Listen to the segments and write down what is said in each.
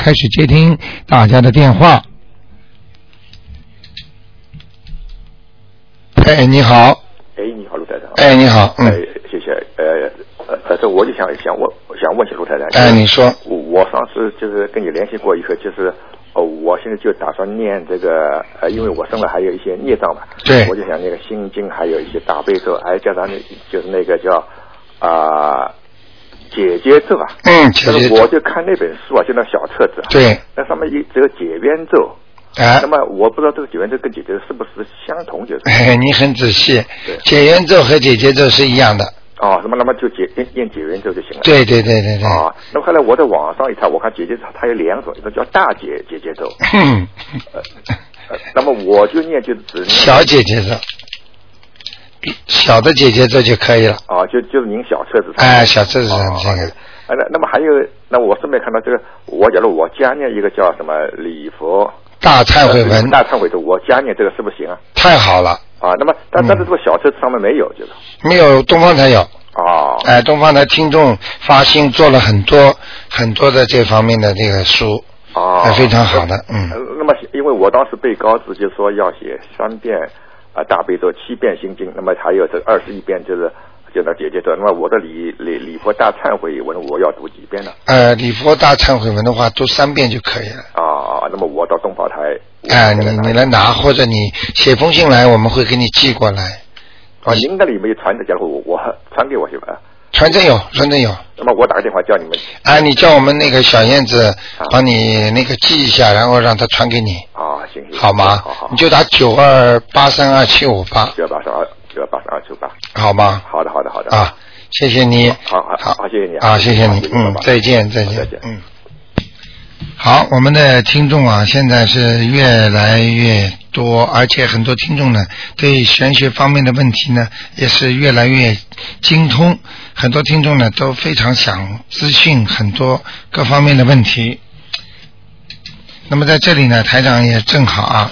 开始接听大家的电话。哎，你好。哎，你好，陆台长。哎，你好。嗯，谢谢。这我就想问起陆台长。哎，你说。我上次就是跟你联系过以后，就是我现在就打算念这个因为我生了还有一些孽障嘛。对。我就想那个心经，还有一些大悲咒，还有加上就是那个叫解结咒啊。嗯，解结咒。我就看那本书啊，就那小册子。对。那上面只有解冤咒。啊，那么我不知道这个解冤咒跟解结咒是不是相同，就是你很仔细，解冤咒和解结咒是一样的。哦，那么就念解冤咒就行了。对对对对对。啊，那么后来我在网上一查，我看解结咒它有两种，一种叫大解结咒，那么我就念就只念小解结咒，小的解结咒就可以了。啊，就是您小册子上。哎，小册子上这个。啊，那么还有，那我顺便看到这个，我假如我加念一个叫什么礼佛大忏悔文，大忏悔咒，我加念这个是不是行啊？太好了啊！那么，但是这个小册子上面没有，就是没有，东方台有啊。哎、东方台听众发心做了很多很多的这方面的这个书啊，非常好的。嗯。那么，因为我当时被告知就说要写3遍大悲咒，7遍心经，那么还有这21遍就那解结咒。那么我的礼佛大忏悔文我要读几遍呢？礼佛大忏悔文的话，读3遍就可以了。啊，那么我到东宝台。哎、你来拿，或者你写封信来，我们会给你寄过来。啊，您那里没有传的，假如我传给我行吧？传真有。那么我打个电话叫你们。哎，你叫我们那个小燕子帮你那个记一下，然后让他传给你。啊，行。好吗？好。你就打92832758。92832758。好吗？好的。啊，谢谢你。好，谢谢你。啊，谢谢你。嗯，再见。嗯。好，我们的听众啊，现在是越来越多，而且很多听众呢，对玄学方面的问题呢，也是越来越精通。很多听众呢，都非常想咨询很多各方面的问题。那么在这里呢，台长也正好啊，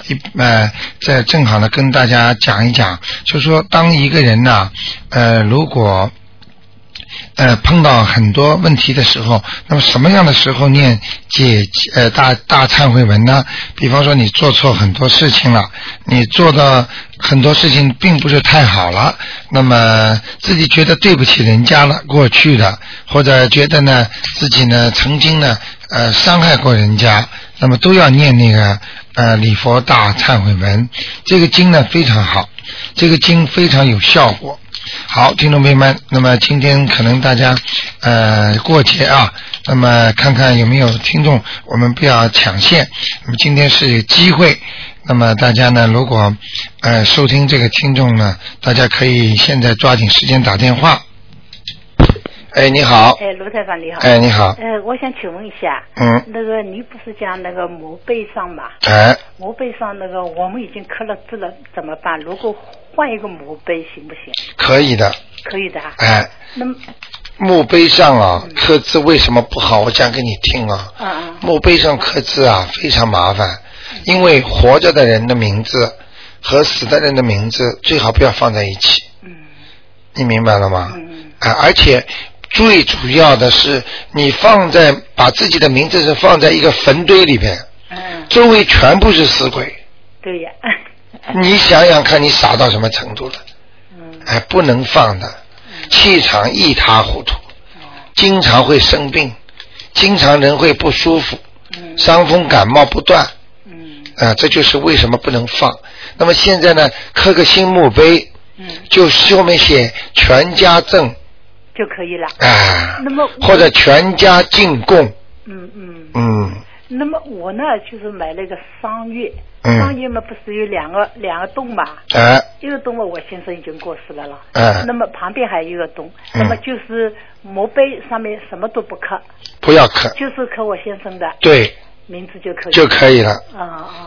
在正好呢，跟大家讲一讲，就说当一个人呢，如果碰到很多问题的时候，那么什么样的时候念大忏悔文呢？比方说你做错很多事情了，你做的很多事情并不是太好了，那么自己觉得对不起人家了，过去的，或者觉得呢自己呢曾经呢伤害过人家，那么都要念那个礼佛大忏悔文。这个经呢非常好，这个经非常有效果。好，听众朋友们，那么今天可能大家过节啊，那么看看有没有听众，我们不要抢线，那么今天是有机会，那么大家呢如果收听这个听众呢，大家可以现在抓紧时间打电话。哎，你好。哎，卢台长你好。哎，你好。我想请问一下，那个你不是讲那个墓碑上嘛？哎。墓碑上那个我们已经刻了字了，怎么办？如果换一个墓碑行不行？可以的。哎。那墓碑上啊，刻字为什么不好？我讲给你听啊。墓碑上刻字啊，非常麻烦，因为活着的人的名字和死的人的名字最好不要放在一起。嗯。你明白了吗？嗯。啊，而且。最主要的是你把自己的名字是放在一个坟堆里边，周围全部是死鬼。对呀。你想想看你傻到什么程度了。哎，不能放的，气场一塌糊涂，经常会生病，经常人会不舒服，伤风感冒不断。这就是为什么不能放。那么现在呢，刻个新墓碑，就后面写全家赠就可以了啊，那么或者全家进贡。那么我呢，就是买了一个商业嘛，不是有两个洞嘛？一个洞嘛，我先生已经过世了。那么旁边还有一个洞，那么就是墓碑上面什么都不刻，不要刻，就是刻我先生的对名字就可以了。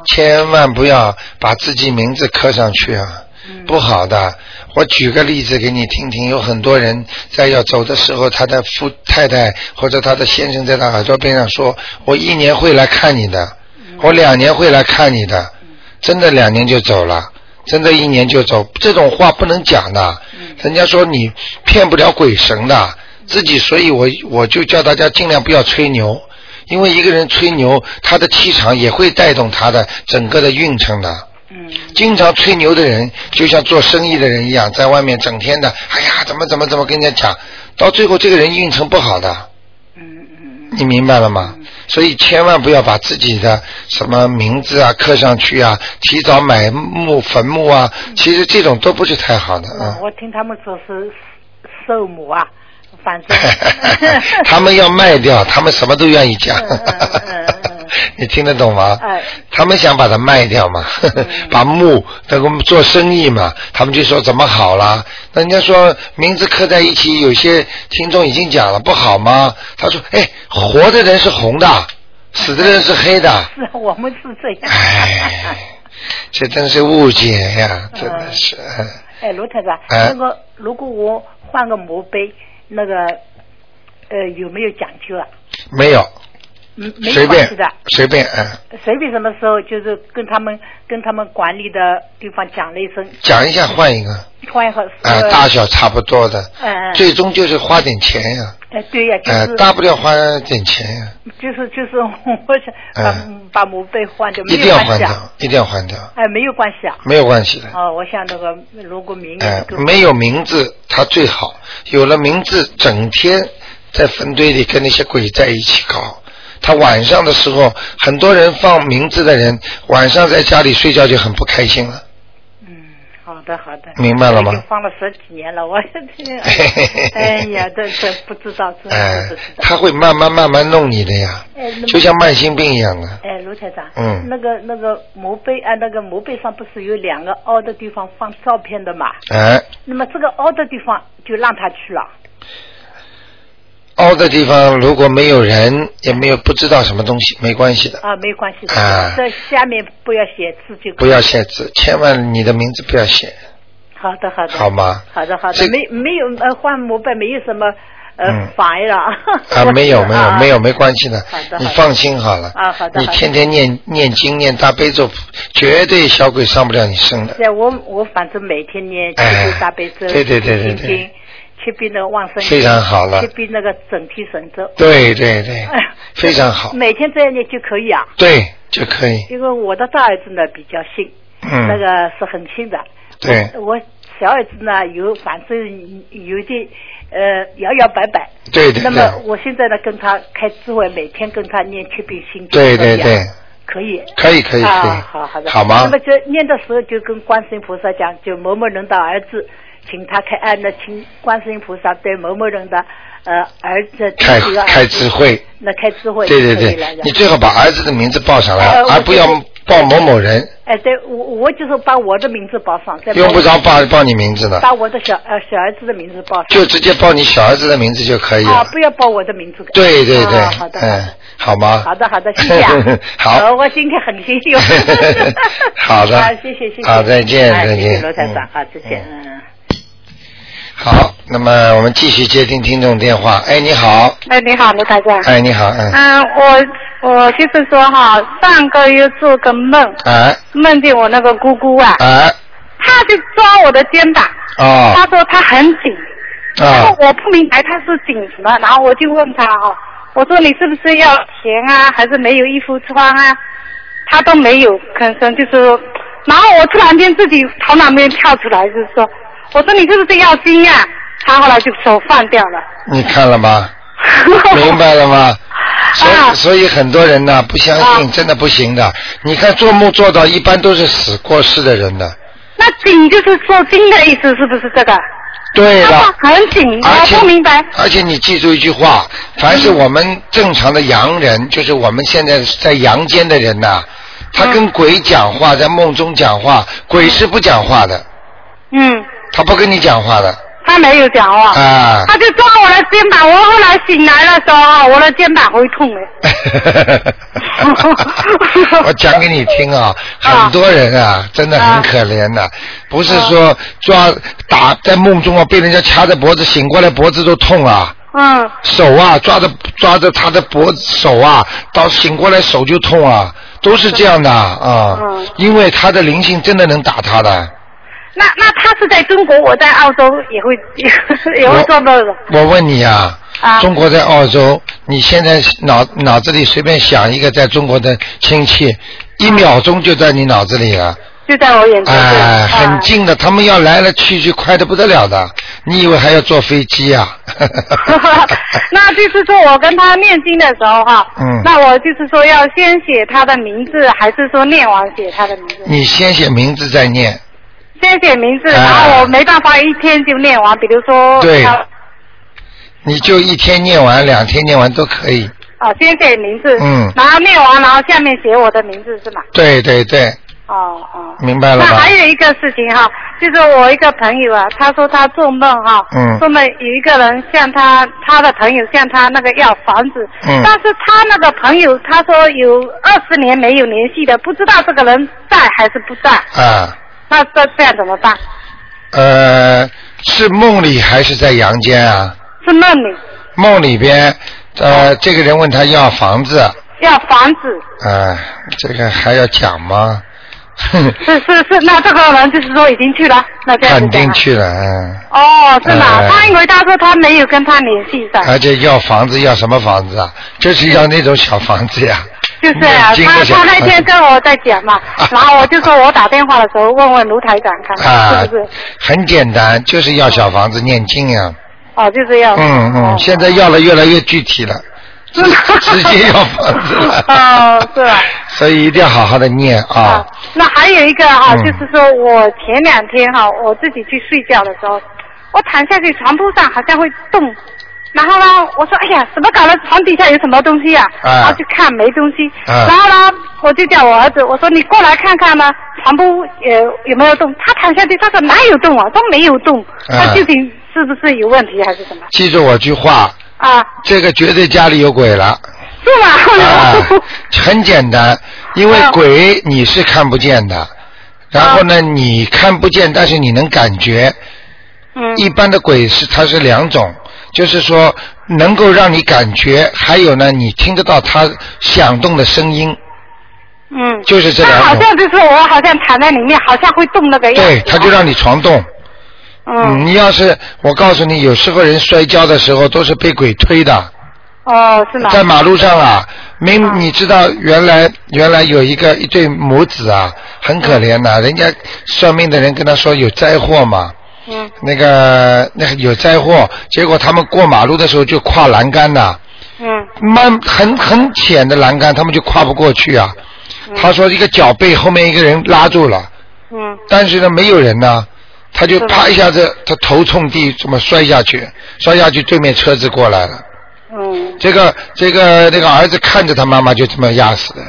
千万不要把自己名字刻上去啊。不好的，我举个例子给你听听。有很多人在要走的时候，他的太太或者他的先生在他耳朵边上说，我1年会来看你的，我2年会来看你的，真的2年就走了，真的1年就走，这种话不能讲的。人家说你骗不了鬼神的自己，所以我就叫大家尽量不要吹牛。因为一个人吹牛，他的气场也会带动他的整个的运程的。嗯，经常吹牛的人就像做生意的人一样，在外面整天的哎呀怎么跟人家讲，到最后这个人运程不好的。嗯嗯，你明白了吗？所以千万不要把自己的什么名字啊刻上去啊，提早买坟墓啊，其实这种都不是太好的啊。我听他们说是寿母啊，反正他们要卖掉，他们什么都愿意讲。你听得懂吗？他们想把它卖掉嘛，把墓做生意嘛，他们就说怎么好啦？人家说名字刻在一起，有些听众已经讲了不好吗？他说，哎，活的人是红的，死的人是黑的。是，我们是这样。哎，这真是误解呀，真的是。哎，卢台长，那个如果我换个墓碑，那个有没有讲究啊？没有。随便随便随便什么时候就是跟他们管理的地方讲了一声，讲一下换一个大小差不多的，最终就是花点钱呀。对呀，就是大不了花点钱呀。就是我想把墓碑换掉，一定要换掉，一定要换掉。没有关系啊，没有关系的。哦，我想那个如果名字没有名字，它最好；有了名字，整天在坟堆里跟那些鬼在一起搞。他晚上的时候，很多人放名字的人晚上在家里睡觉就很不开心了。嗯，好的，明白了吗？已经放了10几年了，我哎呀，这不知道，真不知道。他会慢慢弄你的呀，就像慢性病一样的。哎，卢台长，那个墓碑啊，那个墓碑上不是有2个凹的地方放照片的嘛？哎，那么这个凹的地方就让他去了。凹的地方如果没有人也没有不知道什么东西，没关系的啊，没关系的啊。这下面不要写字就可以，不要写字，千万你的名字不要写。好的，好吗？好的，没有换墓碑没有什么妨碍了啊，没有，没关系的，你放心好了啊。好的，你天天念经念大悲咒，绝对小鬼上不了你身的。对，我反正每天念大悲咒，对。去比那个旺生非常好了，去比那个整体神咒，对，非常好。每天这样念就可以啊，对，就可以。因为我的大儿子呢比较信，那个是很信的。对，我小儿子呢有反正有点摇摇摆摆。对。那么我现在呢跟他开智慧，每天跟他念去比心经。对。可以啊，好的，好吗？那么就念的时候就跟观世音菩萨讲，就某某人的儿子。请他开那请观世音菩萨对某某人的儿子开智慧，那开智慧，对，你最好把儿子的名字报上来，而不要报某某人。对，我就是把我的名字报上，用不着报你名字的，把我的小儿子的名字报上，就直接报你小儿子的名字就可以了啊，不要报我的名字。对，好的，好吗？好的，谢谢啊。好，我今天很心虚。好的，谢谢，好，再见，谢谢罗台长啊，再见。好，那么我们继续接听听众电话。哎，你好。哎，你好，卢台长。哎，你好。我就是说哈，上个月做个梦，梦见我那个姑姑啊，她就抓我的肩膀，她说她很紧，然后我不明白她是紧什么，然后我就问她我说你是不是要钱啊，还是没有衣服穿啊？她都没有吭声，就说，然后我突然间自己头脑边跳出来，就是说。我说你是不是要精啊？他后来就手放掉了。你看了吗？明白了吗？所以很多人呢不相信，真的不行的。你看做梦做到一般都是死过世的人的。那紧就是做精的意思，是不是这个？对了，很紧，我不明白。而且你记住一句话，凡是我们正常的阳人，就是我们现在在阳间的人呐，他跟鬼讲话，在梦中讲话，鬼是不讲话的。嗯。他不跟你讲话的，他没有讲话啊，他就抓我的肩膀。我后来醒来的时候，我的肩膀会痛的。我讲给你听啊，很多人啊，真的很可怜的，不是说打在梦中啊，被人家掐着脖子，醒过来脖子都痛啊。手啊，抓着他的手啊，到醒过来手就痛啊，都是这样的啊。因为他的灵性真的能打他的。那他是在中国，我在澳洲也会做梦的。我问你啊，中国在澳洲，你现在脑子里随便想一个在中国的亲戚，一秒钟就在你脑子里了，就在我眼前，哎，很近的，他们要来了去就快得不得了的，你以为还要坐飞机啊？那就是说我跟他念经的时候哈，那我就是说要先写他的名字，还是说念完写他的名字？你先写名字再念。先写名字，然后我没办法一天就念完，比如说对，你就一天念完，两天念完都可以。哦，先写名字，然后念完，然后下面写我的名字是吗？对对对。哦哦，明白了吧。那还有一个事情哈，就是我一个朋友啊，他说他做梦哈，做梦有一个人向他的朋友向他那个要房子，但是他那个朋友他说有20年没有联系的，不知道这个人在还是不在。啊。那这样怎么办？是梦里还是在阳间啊？是梦里。梦里边，这个人问他要房子。要房子。啊，这个还要讲吗？是，那这个人就是说已经去了，那这样肯定去了，哦，是吗？他因为他说他没有跟他联系上，而且要房子，要什么房子啊？就是要那种小房子呀。就是啊，他那天跟我在讲嘛，然后我就说我打电话的时候问问卢台长看看，是不是？很简单，就是要小房子念经呀。哦，就是要。现在要了越来越具体了。直接要房子了。哦，是吧？所以一定要好好的念啊。那还有一个哈，就是说我前两天哈，我自己去睡觉的时候，我躺下去床铺上好像会动，然后呢，我说哎呀，怎么搞了？床底下有什么东西啊？然后去看没东西，然后呢，我就叫我儿子，我说你过来看看呢，床铺有没有动？他躺下去，他说哪有动啊，都没有动。他究竟是不是有问题还是什么？记住我句话。啊，这个绝对家里有鬼了，是吗？啊，很简单，因为鬼你是看不见的，然后呢，你看不见，但是你能感觉。一般的鬼它是两种，就是说能够让你感觉，还有呢，你听得到它响动的声音。就是这两种。它好像就是我好像躺在里面，好像会动那个样子。对，它就让你床动。你要是，我告诉你，有时候人摔跤的时候都是被鬼推的。哦，是吗？在马路上啊，你知道原来有一对母子啊，很可怜的，人家算命的人跟他说有灾祸嘛。那个有灾祸，结果他们过马路的时候就跨栏杆的。很浅的栏杆，他们就跨不过去啊。他说一个脚被后面一个人拉住了。但是呢，没有人呢。他就啪一下子，他头冲地这么摔下去，对面车子过来了。这个儿子看着他妈妈就这么压死的。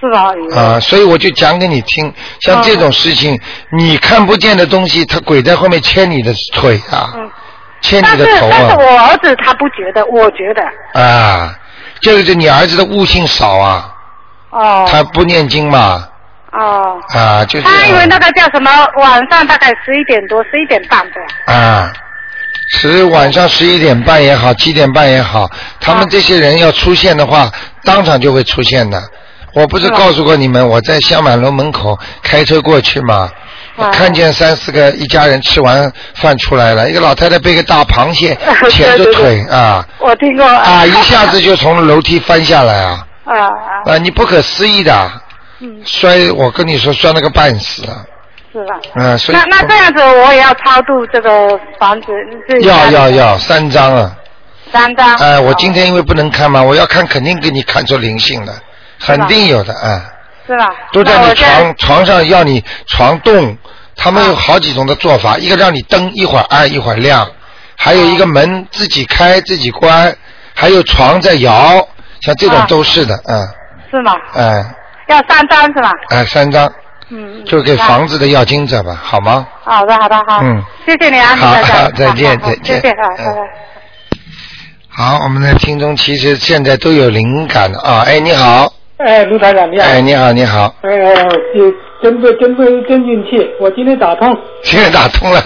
是吧？啊，所以我就讲给你听，像这种事情，你看不见的东西，他鬼在后面牵你的腿啊，牵你的头啊。但是我儿子他不觉得，我觉得。啊，这个就你儿子的悟性少啊。哦。他不念经嘛。哦，啊，就是他因为那个叫什么，晚上大概11点多11点半的啊，晚上11点半也好，7点半也好，他们这些人要出现的话，当场就会出现的。我不是告诉过你们，我在香满楼门口开车过去嘛，看见3-4个一家人吃完饭出来了，一个老太太被个大螃蟹钳着腿啊，我听过啊，一下子就从楼梯翻下来啊，你不可思议的。我跟你说，摔了个半死啊！是吧？所以那这样子，我也要超度这个房子。要3张啊！3张。哎，我今天因为不能看嘛，我要看肯定给你看出灵性了，肯定有的啊。是吧？都在你床上要你床动，他们有好几种的做法，一个让你灯一会儿暗一会儿亮，还有一个门自己开自己关，还有床在摇，像这种都是的啊。是吗？哎。要3张是吧？哎，3张。就给房子的要经者吧，好吗？好的，好的，好。谢谢你啊，好，再见。谢谢啊，拜拜。好，我们的听众其实现在都有灵感了啊！哎，你好。哎，卢台长，你好。哎，你好，你好。哎，有真运气，我今天打通。今天打通了。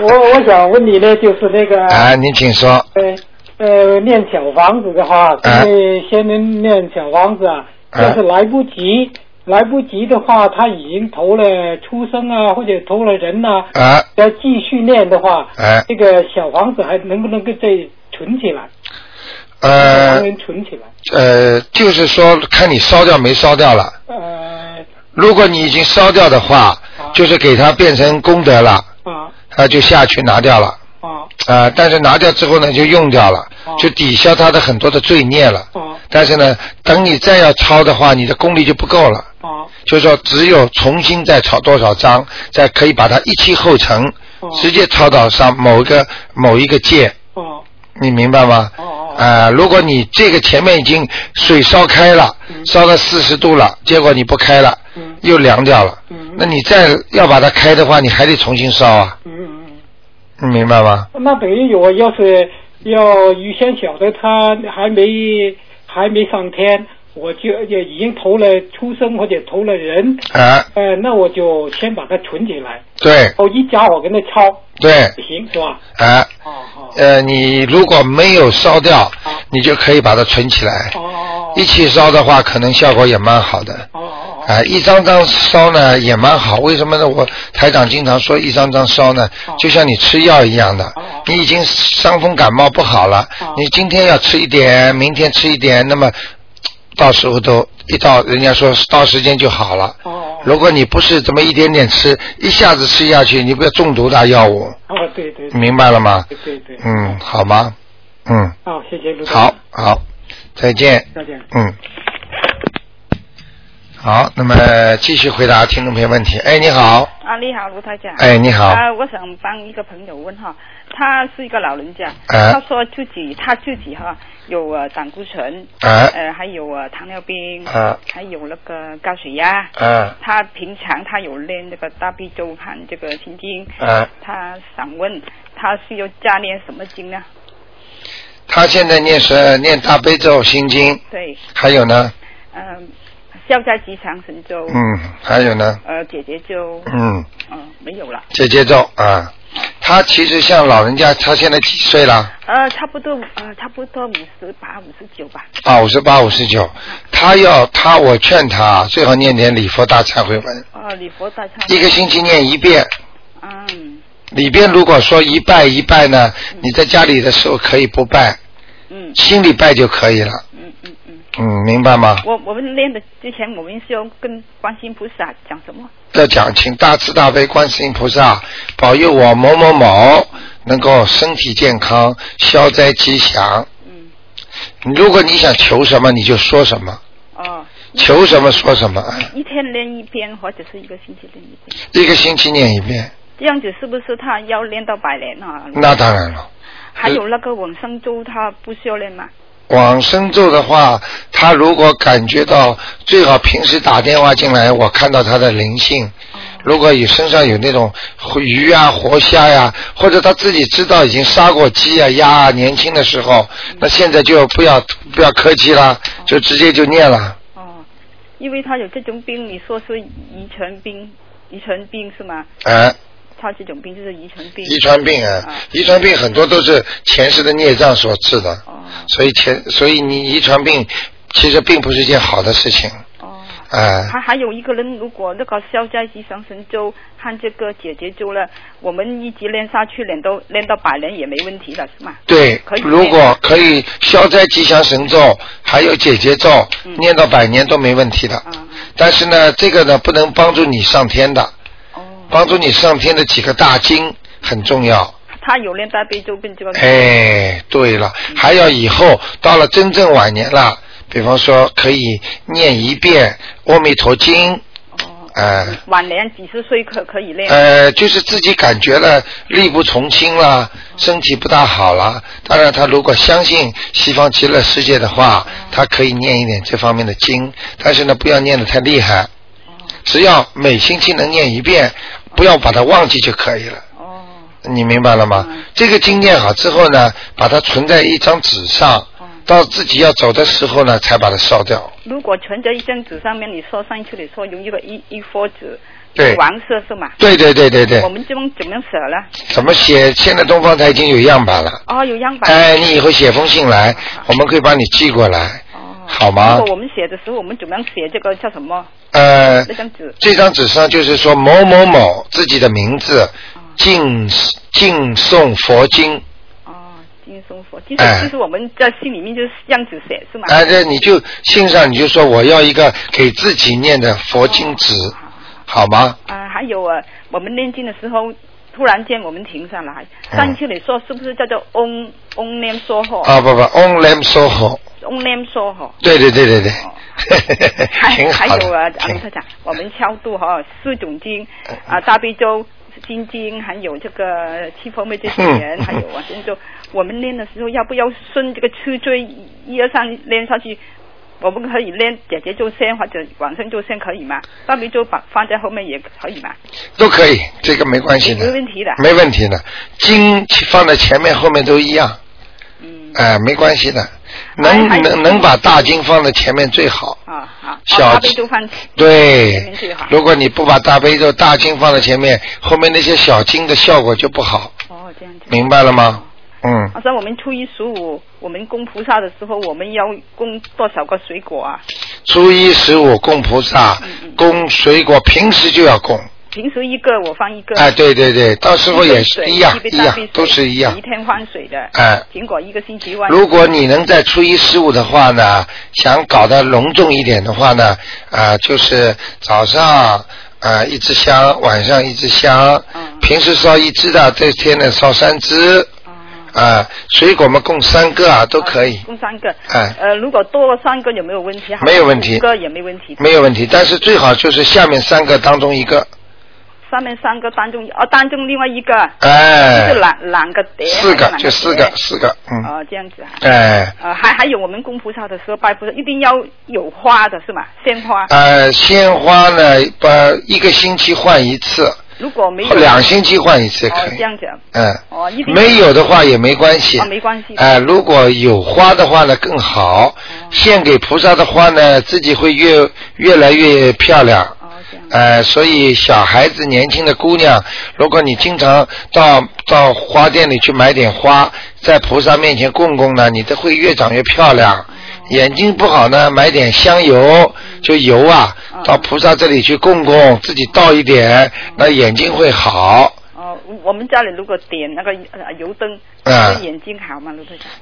我想问你呢，就是那个。哎，您请说。念小房子的话，先能念小房子啊。但是来不及的话，他已经投了出生啊，或者投了人啊，再继续念的话，这个小房子还能不能够再存起来，存起来，就是说看你烧掉没烧掉了。如果你已经烧掉的话，就是给它变成功德了，它就下去拿掉了。但是拿掉之后呢，就用掉了，就抵消它的很多的罪孽了。但是呢，等你再要抄的话，你的功力就不够了。就是说，只有重新再抄多少章，再可以把它一气后成，直接抄到上某一个界。你明白吗？如果你这个前面已经水烧开了，烧到40度了，结果你不开了，又凉掉了，那你再要把它开的话，你还得重新烧啊。你明白吗？那等于我要是要预先晓得他还没上天，我就也已经投了出生或者投了人啊，那我就先把它存起来。对，我一家我跟他抄。对，行是吧？啊，你如果没有烧掉，你就可以把它存起来。一起烧的话，可能效果也蛮好的。一张张烧呢也蛮好，为什么呢？我台长经常说一张张烧呢，就像你吃药一样的，你已经伤风感冒不好了，你今天要吃一点，明天吃一点，那么到时候都一到人家说到时间就好了。如果你不是怎么一点点吃，一下子吃下去，你不要中毒大药物。对对，明白了吗？对对，嗯，好吗？嗯，好，谢谢卢总。好，再见。再见。嗯。好，那么继续回答听众朋友问题。哎，你好。啊，你好，卢台长。哎，你好。我想帮一个朋友问哈，他是一个老人家，他说他自己哈有胆固醇，还有糖尿病，还有那个高血压。他平常他有练那个大悲咒和这个心经。他想问，他是要加练什么经呢？他现在念大悲咒心经。对。还有呢？消灾吉祥神咒。嗯，还有呢？姐姐咒。嗯。没有了。姐姐咒啊，他其实像老人家，他现在几岁了？差不多58、59吧。啊，58、59，他我劝他最好念点礼佛大忏悔文。礼佛大忏悔文。一个星期念一遍。嗯。里边如果说一拜一拜呢，你在家里的时候可以不拜，心里拜就可以了。嗯，明白吗？我们练的之前，我们是要跟观世音菩萨讲什么？要讲请大慈大悲观世音菩萨保佑我某某某能够身体健康、消灾吉祥。如果你想求什么，你就说什么。求什么说什么。一天练一遍，或者是一个星期练一遍。一个星期念一遍。这样子是不是他要练到100年啊？那当然了。还有那个往生咒，他不需要练吗？往生咒的话，他如果感觉到，最好平时打电话进来，我看到他的灵性，如果有身上有那种鱼啊、活虾呀、或者他自己知道已经杀过鸡啊、鸭啊，年轻的时候，那现在就不要客气啦，就直接就念了。因为他有这种病，你说是遗传病是吗？他这种病就是遗传病。遗传病很多都是前世的孽障所致的，所以你遗传病其实并不是件好的事情。还有一个人，如果那个消灾吉祥神咒和这个姐姐咒了，我们一直练下去，练到100年也没问题了，是吗？对，如果可以消灾吉祥神咒还有姐姐咒念到100年都没问题的。但是呢，这个呢不能帮助你上天的。帮助你上天的几个大经很重要。他有练大悲咒跟这个。哎，对了，还要以后到了真正晚年了，比方说可以念一遍《阿弥陀经》。晚年几十岁可以练。就是自己感觉了力不从心啦，身体不大好啦。当然，他如果相信西方极乐世界的话，他可以念一点这方面的经，但是呢，不要念得太厉害。只要每星期能念一遍，不要把它忘记就可以了。你明白了吗？这个经念好之后呢，把它存在一张纸上，到自己要走的时候呢，才把它烧掉。如果存在一张纸上面，你说上一次你说用一个一佛纸，对，黄色是吗？对。我们怎么写了？怎么写？现在东方台已经有样板了。有样板。你以后写封信来，我们可以帮你寄过来。好吗？如果我们写的时候，我们怎么样写这个叫什么？这张纸上就是说某某某自己的名字，敬诵佛经。经生佛，就是我们在心里面就是这样子写是吗？哎，对，你就信上你就说我要一个给自己念的佛经纸，哦，好吗？啊，还有啊，我们念经的时候突然间我们停下来，上次你说是不是叫做 Om Lam Soho？ 啊，不 Om Lam Soho。Om Lam Soho。对对对对对。哦，还有啊，阿卢特长，我们超度哈，哦，四种经啊，大悲咒。心经，还有这个七佛灭罪真言，还有啊，就我们练的时候，要不要顺这个次序一二三练下去？我们可以练姐姐咒先，或者往生咒先，可以吗？大悲咒放在后面也可以吗？都可以，这个没关系的，没问题的，没问题的。经放在前面，后面都一样。嗯。哎，没关系的，能把大经放在前面最好。啊啊。大悲咒放对，如果你不把大悲咒大经放在前面，后面那些小经的效果就不好。哦，这样子。明白了吗？嗯。我说我们初一十五，我们供菩萨的时候，我们要供多少个水果啊？初一十五供菩萨，供水果，平时就要供。平时一个我放一个。哎，对对对，到时候也是一样，都是一样。一天换水的。哎。苹果一个星期换。如果你能在初一十五的话呢，想搞得隆重一点的话呢，就是早上一支香，晚上一支香，平时烧一支的，这天呢烧三支。啊，水果嘛，供三个啊，都可以。供三个。哎。如果多了三个有没有问题？没有问题。一个也没问题。没有问题，但是最好就是下面三个当中一个。上面三个当中另外一个，哎，就是两个碟，四个就四个，嗯，哦，这样子啊，哎，还有我们供菩萨的时候拜菩萨一定要有花的是吗？鲜花？鲜花呢，一个星期换一次，如果没有，2星期换一次可以，哦，这样子，嗯，哦，一定没有的话也没关系，哦，没关系，哎，如果有花的话呢更好，哦，献给菩萨的花呢自己会越来越漂亮。所以小孩子年轻的姑娘，如果你经常到花店里去买点花，在菩萨面前供供呢，你都会越长越漂亮。眼睛不好呢，买点香油，就油啊，到菩萨这里去供供，自己倒一点，那眼睛会好。我们家里如果点那个油灯，对眼睛好吗？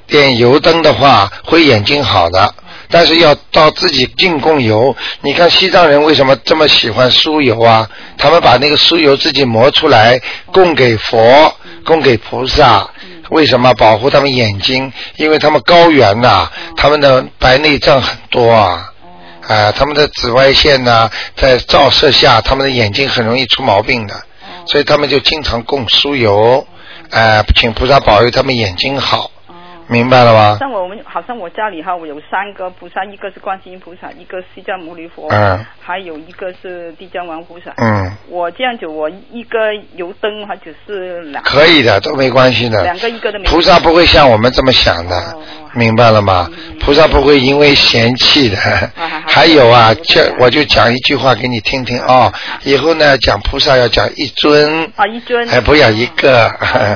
点油灯的话，会眼睛好的，但是要到自己进贡油。你看西藏人为什么这么喜欢酥油啊？他们把那个酥油自己磨出来，供给佛，供给菩萨。为什么保护他们眼睛？因为他们高原呐，他们的白内障很多啊。他们的紫外线呐，在照射下，他们的眼睛很容易出毛病的。所以他们就经常供酥油，请菩萨保佑他们眼睛好，明白了吗？像好像我家里哈，我有3个菩萨，一个是观世音菩萨，一个是释迦牟尼佛，还有一个是地藏王菩萨。嗯，我这样子，我一个油灯或者是两个，可以的，都没关系的。两个一个的没关系。菩萨不会像我们这么想的，明白了吗？菩萨不会因为嫌弃的。还有啊，我就讲一句话给你听听啊，哦。以后呢，讲菩萨要讲一尊，啊，一尊，哎，不要一个，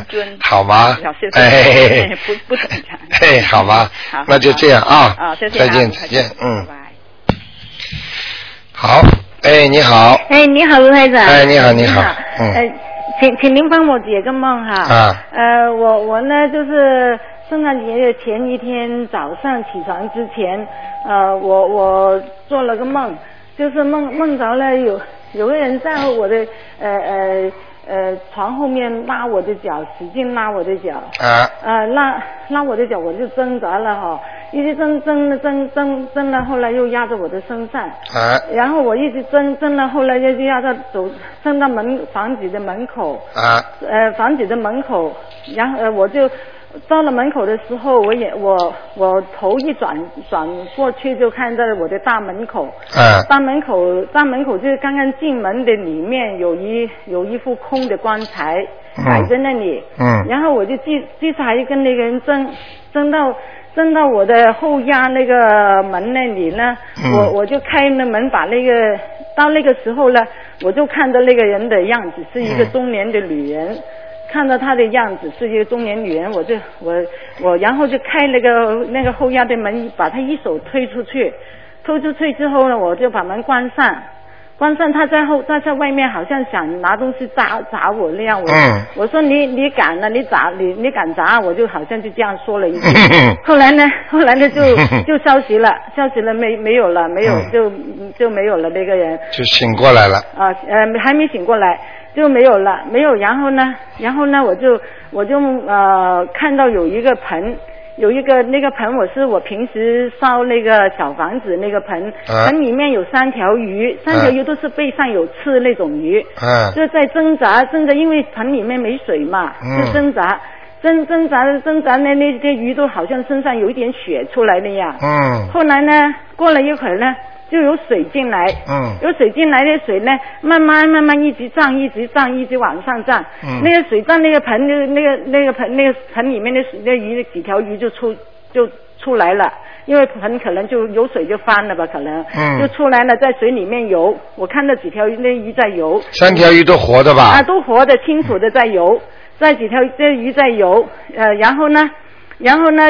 一尊，好吗？哎，不，好吧，那就这样啊，谢谢，再见，嗯，拜拜。好，哎，你好，哎，你好，卢台长，哎，你好，嗯，请您帮我解个梦哈，啊，我呢就是圣诞节的前一天早上起床之前，我做了个梦，就是梦着了有个人在我的床后面拉我的脚，使劲拉我的脚，拉我的脚，我就挣扎了哈，一直挣了，后来又压着我的身上，然后我一直挣了，后来又压着挣到房子的门口，房子的门口，然后我就到了门口的时候，我头一转过去就看到我的大门口，大门口就是刚刚进门的里面有一副空的棺材摆在那里，然后我就还跟那个人争到我的后压那个门那里呢，我就开了门，把那个到那个时候呢，我就看到那个人的样子是一个中年的女人。看到她的样子是一个中年女人，我然后就开那个后压的门，把她一手推出去之后呢，我就把门关上，关上他在后，他在外面好像想拿东西砸我那样。我说你敢了，你敢砸我，就好像就这样说了一句。后来呢就消息了，没有了，没有就没有了那个人。就醒过来了。啊还没醒过来就没有了，没有。然后呢我就看到有一个盆。有一个那个盆，我是我平时烧那个小房子那个盆，盆里面有3条鱼，3条鱼都是背上有刺那种鱼，就在挣扎，因为盆里面没水嘛，就挣扎，那些鱼都好像身上有一点血出来那样。后来呢，过了一会儿呢，就有水进来，的水呢，慢慢一直涨，一直往上涨。那个水涨，那个盆里面的那鱼几条鱼就出来了，因为盆可能就有水就翻了吧，可能就出来了，在水里面游。我看到几条鱼，那鱼在游，3条鱼都活的吧？啊，都活的，清楚的在游，在几条这鱼在游，然后呢，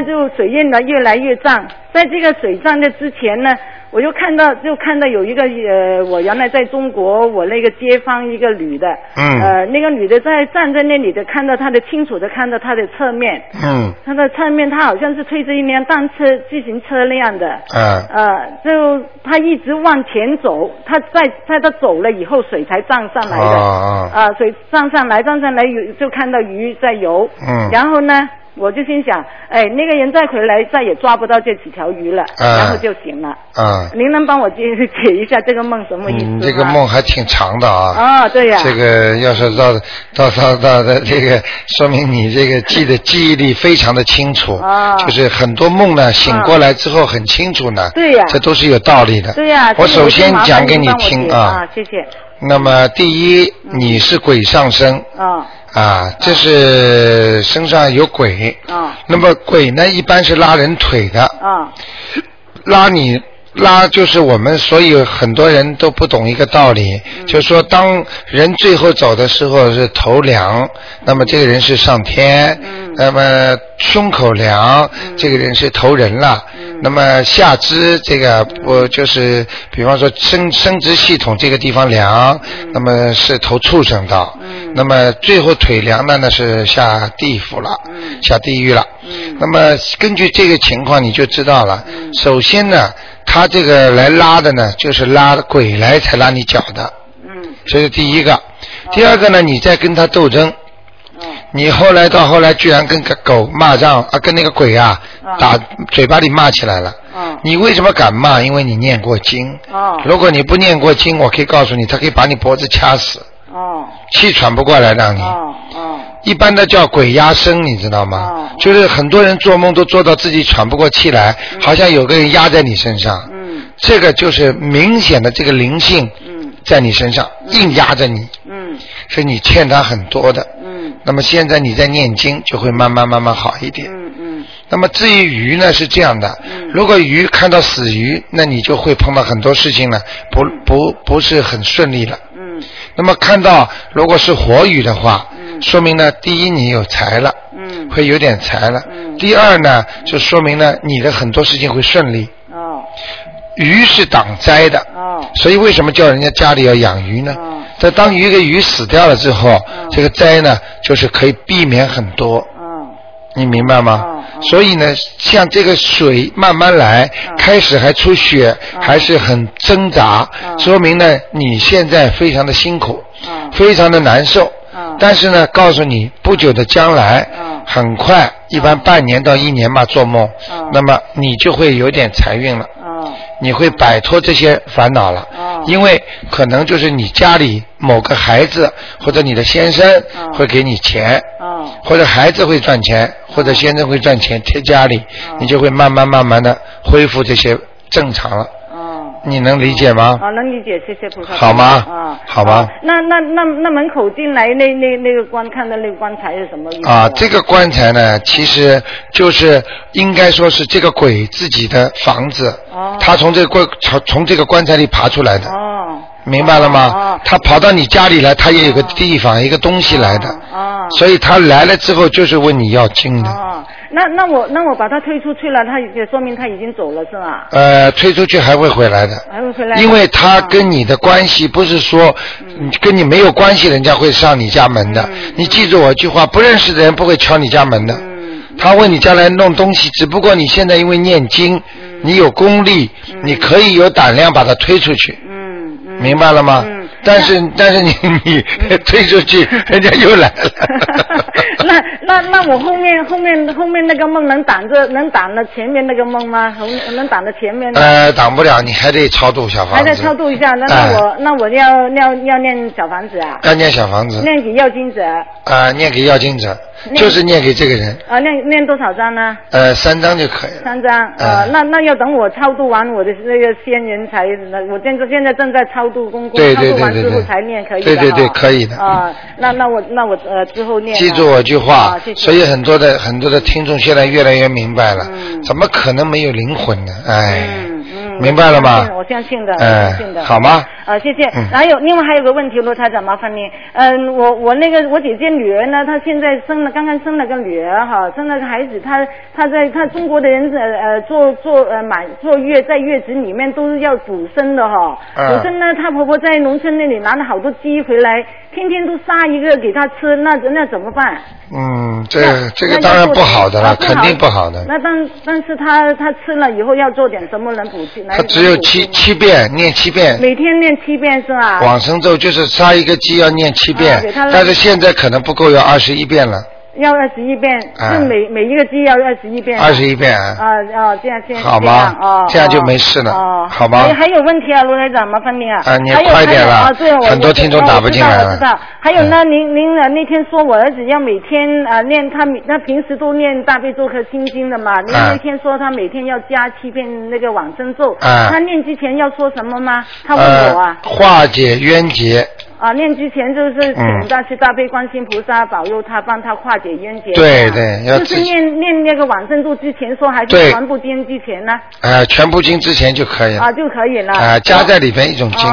就水淹的越来越涨，在这个水涨的之前呢，我就看到有一个我原来在中国，我那个街坊一个女的，那个女的在站在那里的，看到她的清楚的，看到她的侧面，她的侧面，她好像是推着一辆单车、自行车那样的，就她一直往前走，她走了以后，水才涨上来的，水涨上来就看到鱼在游，然后呢。我就心想，哎，那个人再回来，再也抓不到这几条鱼了，然后就行了。您能帮我解一下这个梦什么意思吗？这个梦还挺长的啊。啊、哦，对呀、啊。这个要是到的这个，说明你这个记忆力非常的清楚。啊、哦。就是很多梦呢，醒过来之后很清楚呢。对、哦、呀。这都是有道理的。对呀、啊。我首先讲给你听啊。谢谢。那么第一，你是鬼上身。哦啊，这是身上有鬼。啊，那么鬼呢，一般是拉人腿的。啊，拉就是我们，所以很多人都不懂一个道理，就是说当人最后走的时候是头凉，那么这个人是上天，那么胸口凉，这个人是投人了，那么下肢这个就是比方说生殖系统这个地方凉，那么是投畜生道，那么最后腿凉呢，那是下地府了，下地狱了。那么根据这个情况你就知道了，首先呢他这个来拉的呢，就是拉鬼来才拉你脚的，这是第一个。第二个呢，你在跟他斗争，你后来居然跟个狗骂仗啊，跟那个鬼啊打嘴巴里骂起来了。你为什么敢骂？因为你念过经。如果你不念过经，我可以告诉你，他可以把你脖子掐死。气喘不过来让你。一般的叫鬼压身，你知道吗？就是很多人做梦都做到自己喘不过气来，好像有个人压在你身上。这个就是明显的这个灵性在你身上硬压着你。所以你欠他很多的。那么现在你在念经，就会慢慢好一点。那么至于鱼呢，是这样的，如果鱼看到死鱼，那你就会碰到很多事情呢，不是很顺利了。那么看到如果是活鱼的话，说明呢，第一你有财了，会有点财了。第二呢，就说明呢你的很多事情会顺利。鱼是挡灾的，所以为什么叫人家家里要养鱼呢？在当一个鱼死掉了之后，这个灾呢就是可以避免很多。你明白吗？所以呢，像这个水慢慢来，开始还出血，还是很挣扎，说明呢你现在非常的辛苦，非常的难受。但是呢，告诉你，不久的将来，很快，一般半年到1年嘛，做梦，那么你就会有点财运了，你会摆脱这些烦恼了，因为可能就是你家里某个孩子或者你的先生会给你钱，或者孩子会赚钱，或者先生会赚钱贴家里，你就会慢慢的恢复这些正常了。你能理解吗？啊，能理解，谢谢菩萨。好吗？啊，好吗？那门口进来那个棺，看到那个棺材是什么意思？啊，这个棺材呢，其实就是应该说是这个鬼自己的房子。他从这个棺材里爬出来的。明白了吗？他跑到你家里来，他也有个地方，一个东西来的。所以他来了之后，就是问你要经的。那我把他推出去了，他也说明他已经走了是吧？推出去还会回来的，还会回来，因为他跟你的关系不是说、跟你没有关系，人家会上你家门的。你记住我一句话，不认识的人不会敲你家门的。他为你家来弄东西，只不过你现在因为念经，你有功力，你可以有胆量把他推出去。明白了吗？但是你推出去，人家又来了。那我后面那个梦能挡了前面那个梦吗？能挡了前面？挡不了，你还得超度小房子。还得超度一下，那我要念小房子啊。要念小房子。念给要经者。念给要经者，就是念给这个人。啊，念多少张呢？3张就可以了。3张。那要等我超度完我的那个仙人才，我现在正在超度公公。对。对对对，才念可以的。对对对，可以的。那我之后念。记住我一句话，所以很多的听众现在越来越明白了，怎么可能没有灵魂呢？哎，明白了吗？我相信的，好吗？谢谢。还有，另外还有个问题，罗台长，麻烦您。我那个我姐姐女儿呢，她现在刚刚生了个女儿哈，生了个孩子，她中国的人坐月在月子里面都是要补身的哈，补身呢，她婆婆在农村那里拿了好多鸡回来，天天都杀一个给她吃，那怎么办？这个当然不好的了，肯定不好的。那但是她吃了以后要做点什么能补气？她只有七遍，念7遍。每天念7遍是吧？往生咒就是杀一个鸡要念7遍，但是现在可能不够，要21遍了。要21遍，是每一个鸡要21遍。21遍啊，这样先好吗？这样就没事了，好吗？还有问题啊，罗台长，麻烦您啊。你快点了，很多听众打不进来了。我知道。还有呢，您那天说我儿子要每天念，他平时都念大悲咒和心经的嘛。您那天说他每天要加7遍那个往生咒。他念之前要说什么吗？他问我啊。化解冤结。念之前就是请大慈大悲观世音菩萨保佑他，帮他化解冤结。对对，要就是念那个往生咒之前说，还是全部经之前呢？全部经之前就可以了。就可以了。加在里边一种经。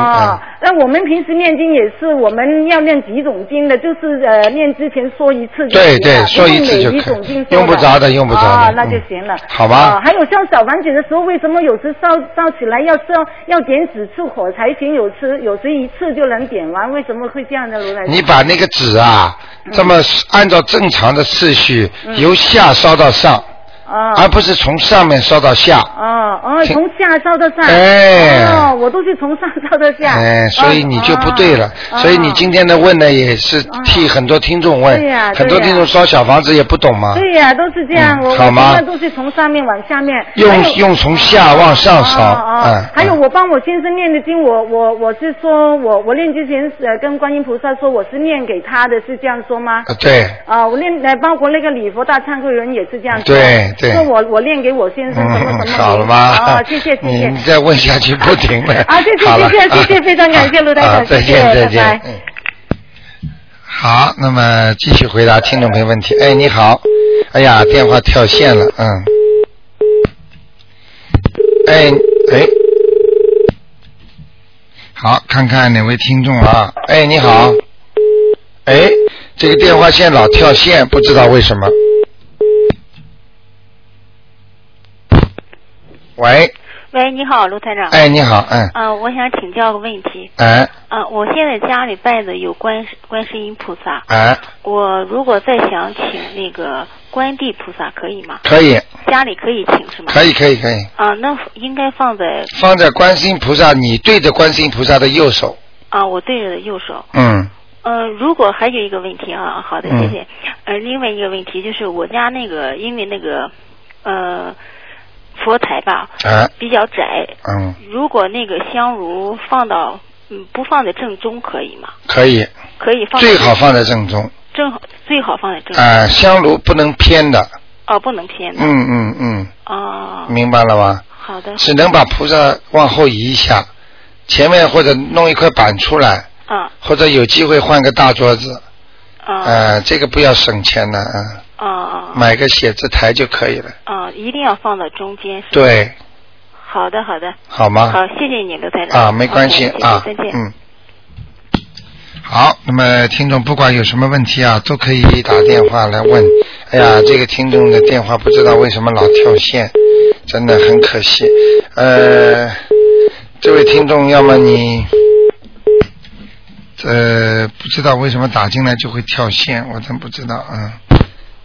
那我们平时念经也是，我们要念几种经的，就是念之前说一次就可以了。对对，说一次就可以，用不着的。那就行了，好吧？还有像小房子的时候，为什么有时烧起来要点几次火才行？有时一次就能点完。为什么会这样的，卢台长？你把那个纸啊，这么按照正常的次序，由下烧到上。而不是从上面烧到下。从下烧到上。我都是从上烧到下。所以你就不对了。所以你今天的问呢，也是替很多听众问。很多听众烧小房子也不懂吗？对呀，都是这样。好吗？我都是从上面往下面。用从下往上烧。还有我帮我先生念的经，我是说我念之前跟观音菩萨说我是念给他的，是这样说吗？对。我念包括那个礼佛大忏悔文也是这样说。对。说我练给我先生什么好了吗？谢谢，你再问下去不停了。谢谢，非常感谢卢台长，再见，拜拜。好，那么继续回答听众朋友问题。你好，哎呀，电话跳线了，好，看看哪位听众啊？你好，这个电话线老跳线，不知道为什么。喂，你好，卢台长。你好，我想请教个问题。我现在家里拜的有观世音菩萨。我如果再想请那个观地菩萨，可以吗？可以。家里可以请是吗？可以。那应该放在观世音菩萨，你对着观世音菩萨的右手。我对着右手。如果还有一个问题啊，好的，谢谢。另外一个问题就是我家那个，因为那个佛台吧，比较窄。如果那个香炉放到不放在正中可以吗？可以放，最好放在正中。最好放在正中。香炉不能偏的。不能偏的。明白了吗？好的。只能把菩萨往后移一下，前面或者弄一块板出来。或者有机会换个大桌子。这个不要省钱了啊。买个写字台就可以了。一定要放到中间。对。好的。好吗？好，谢谢你，刘台长。没关系，再见。好，那么听众不管有什么问题啊，都可以打电话来问。哎呀，这个听众的电话不知道为什么老跳线，真的很可惜。这位听众，要么你不知道为什么打进来就会跳线，我真不知道啊。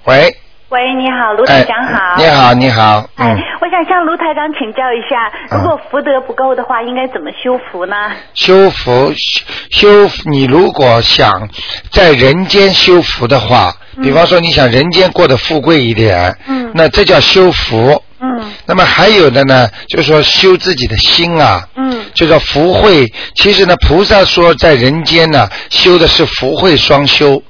喂。喂，你好，卢台长好。你好，你好。哎，我想向卢台长请教一下，如果福德不够的话，应该怎么修福呢？修福，你如果想在人间修福的话，比方说你想人间过得富贵一点，那这叫修福。那么还有的呢，就是说修自己的心啊，就叫福慧。其实呢，菩萨说在人间呢，修的是福慧双修。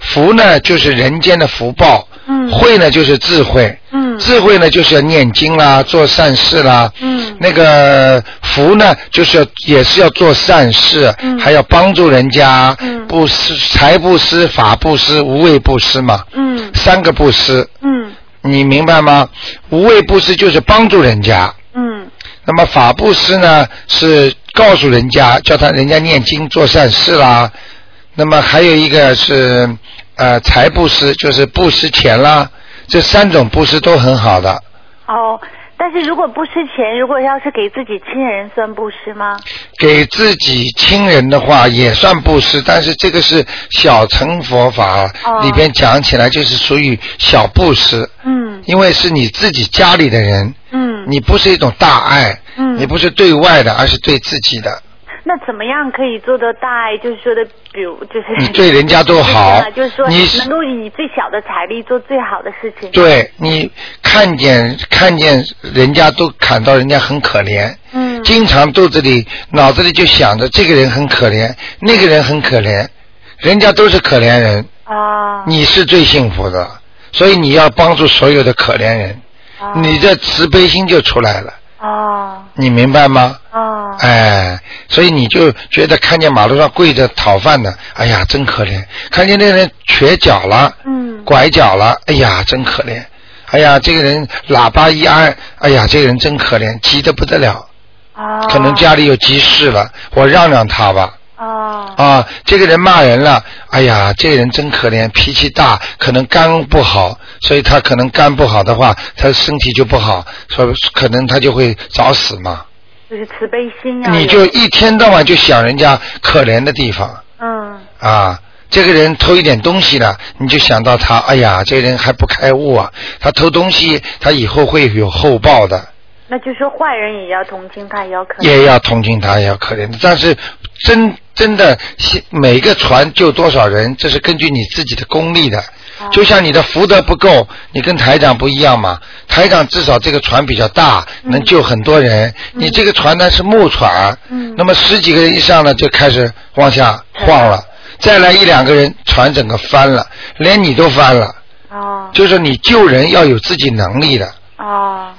福呢就是人间的福报，慧呢就是智慧。智慧呢就是要念经啦，做善事啦。那个福呢就是也是要做善事，还要帮助人家，布施，财布施、法布施、无畏布施嘛。三个布施。你明白吗？无畏布施就是帮助人家。那么法布施呢是告诉人家，叫他人家念经做善事啦。那么还有一个是财布施，就是布施钱啦。这三种布施都很好的。哦，但是如果布施钱，如果要是给自己亲人算布施吗？给自己亲人的话也算布施，但是这个是小乘佛法里边讲起来，就是属于小布施。因为是你自己家里的人，你不是一种大爱，你不是对外的，而是对自己的。那怎么样可以做到大爱？就是说的，比如就是你对人家都好，就是说你能够以最小的财力做最好的事情。对，你看见人家都看到人家很可怜，经常肚子里脑子里就想着这个人很可怜，那个人很可怜，人家都是可怜人啊，你是最幸福的，所以你要帮助所有的可怜人，你的慈悲心就出来了。你明白吗？哎，所以你就觉得看见马路上跪着讨饭的，哎呀真可怜，看见那人瘸脚了，拐脚了，哎呀真可怜，哎呀这个人喇叭一按，哎呀这个人真可怜，急得不得了，可能家里有急事了，我让他吧。啊，这个人骂人了，哎呀这个人真可怜，脾气大，可能肝不好，所以他可能肝不好的话，他身体就不好，所以可能他就会早死嘛。就是慈悲心啊，你就一天到晚就想人家可怜的地方。啊，这个人偷一点东西了，你就想到他，哎呀这个人还不开悟啊，他偷东西他以后会有后报的。那就说坏人也要同情他，也要可怜，也要同情他，也要可怜。但是真的每个船救多少人，这是根据你自己的功力的。就像你的福德不够，你跟台长不一样嘛。台长至少这个船比较大，能救很多人。你这个船呢是木船，那么十几个人一上呢就开始往下晃了，再来一两个人，船整个翻了，连你都翻了。就是你救人要有自己能力的。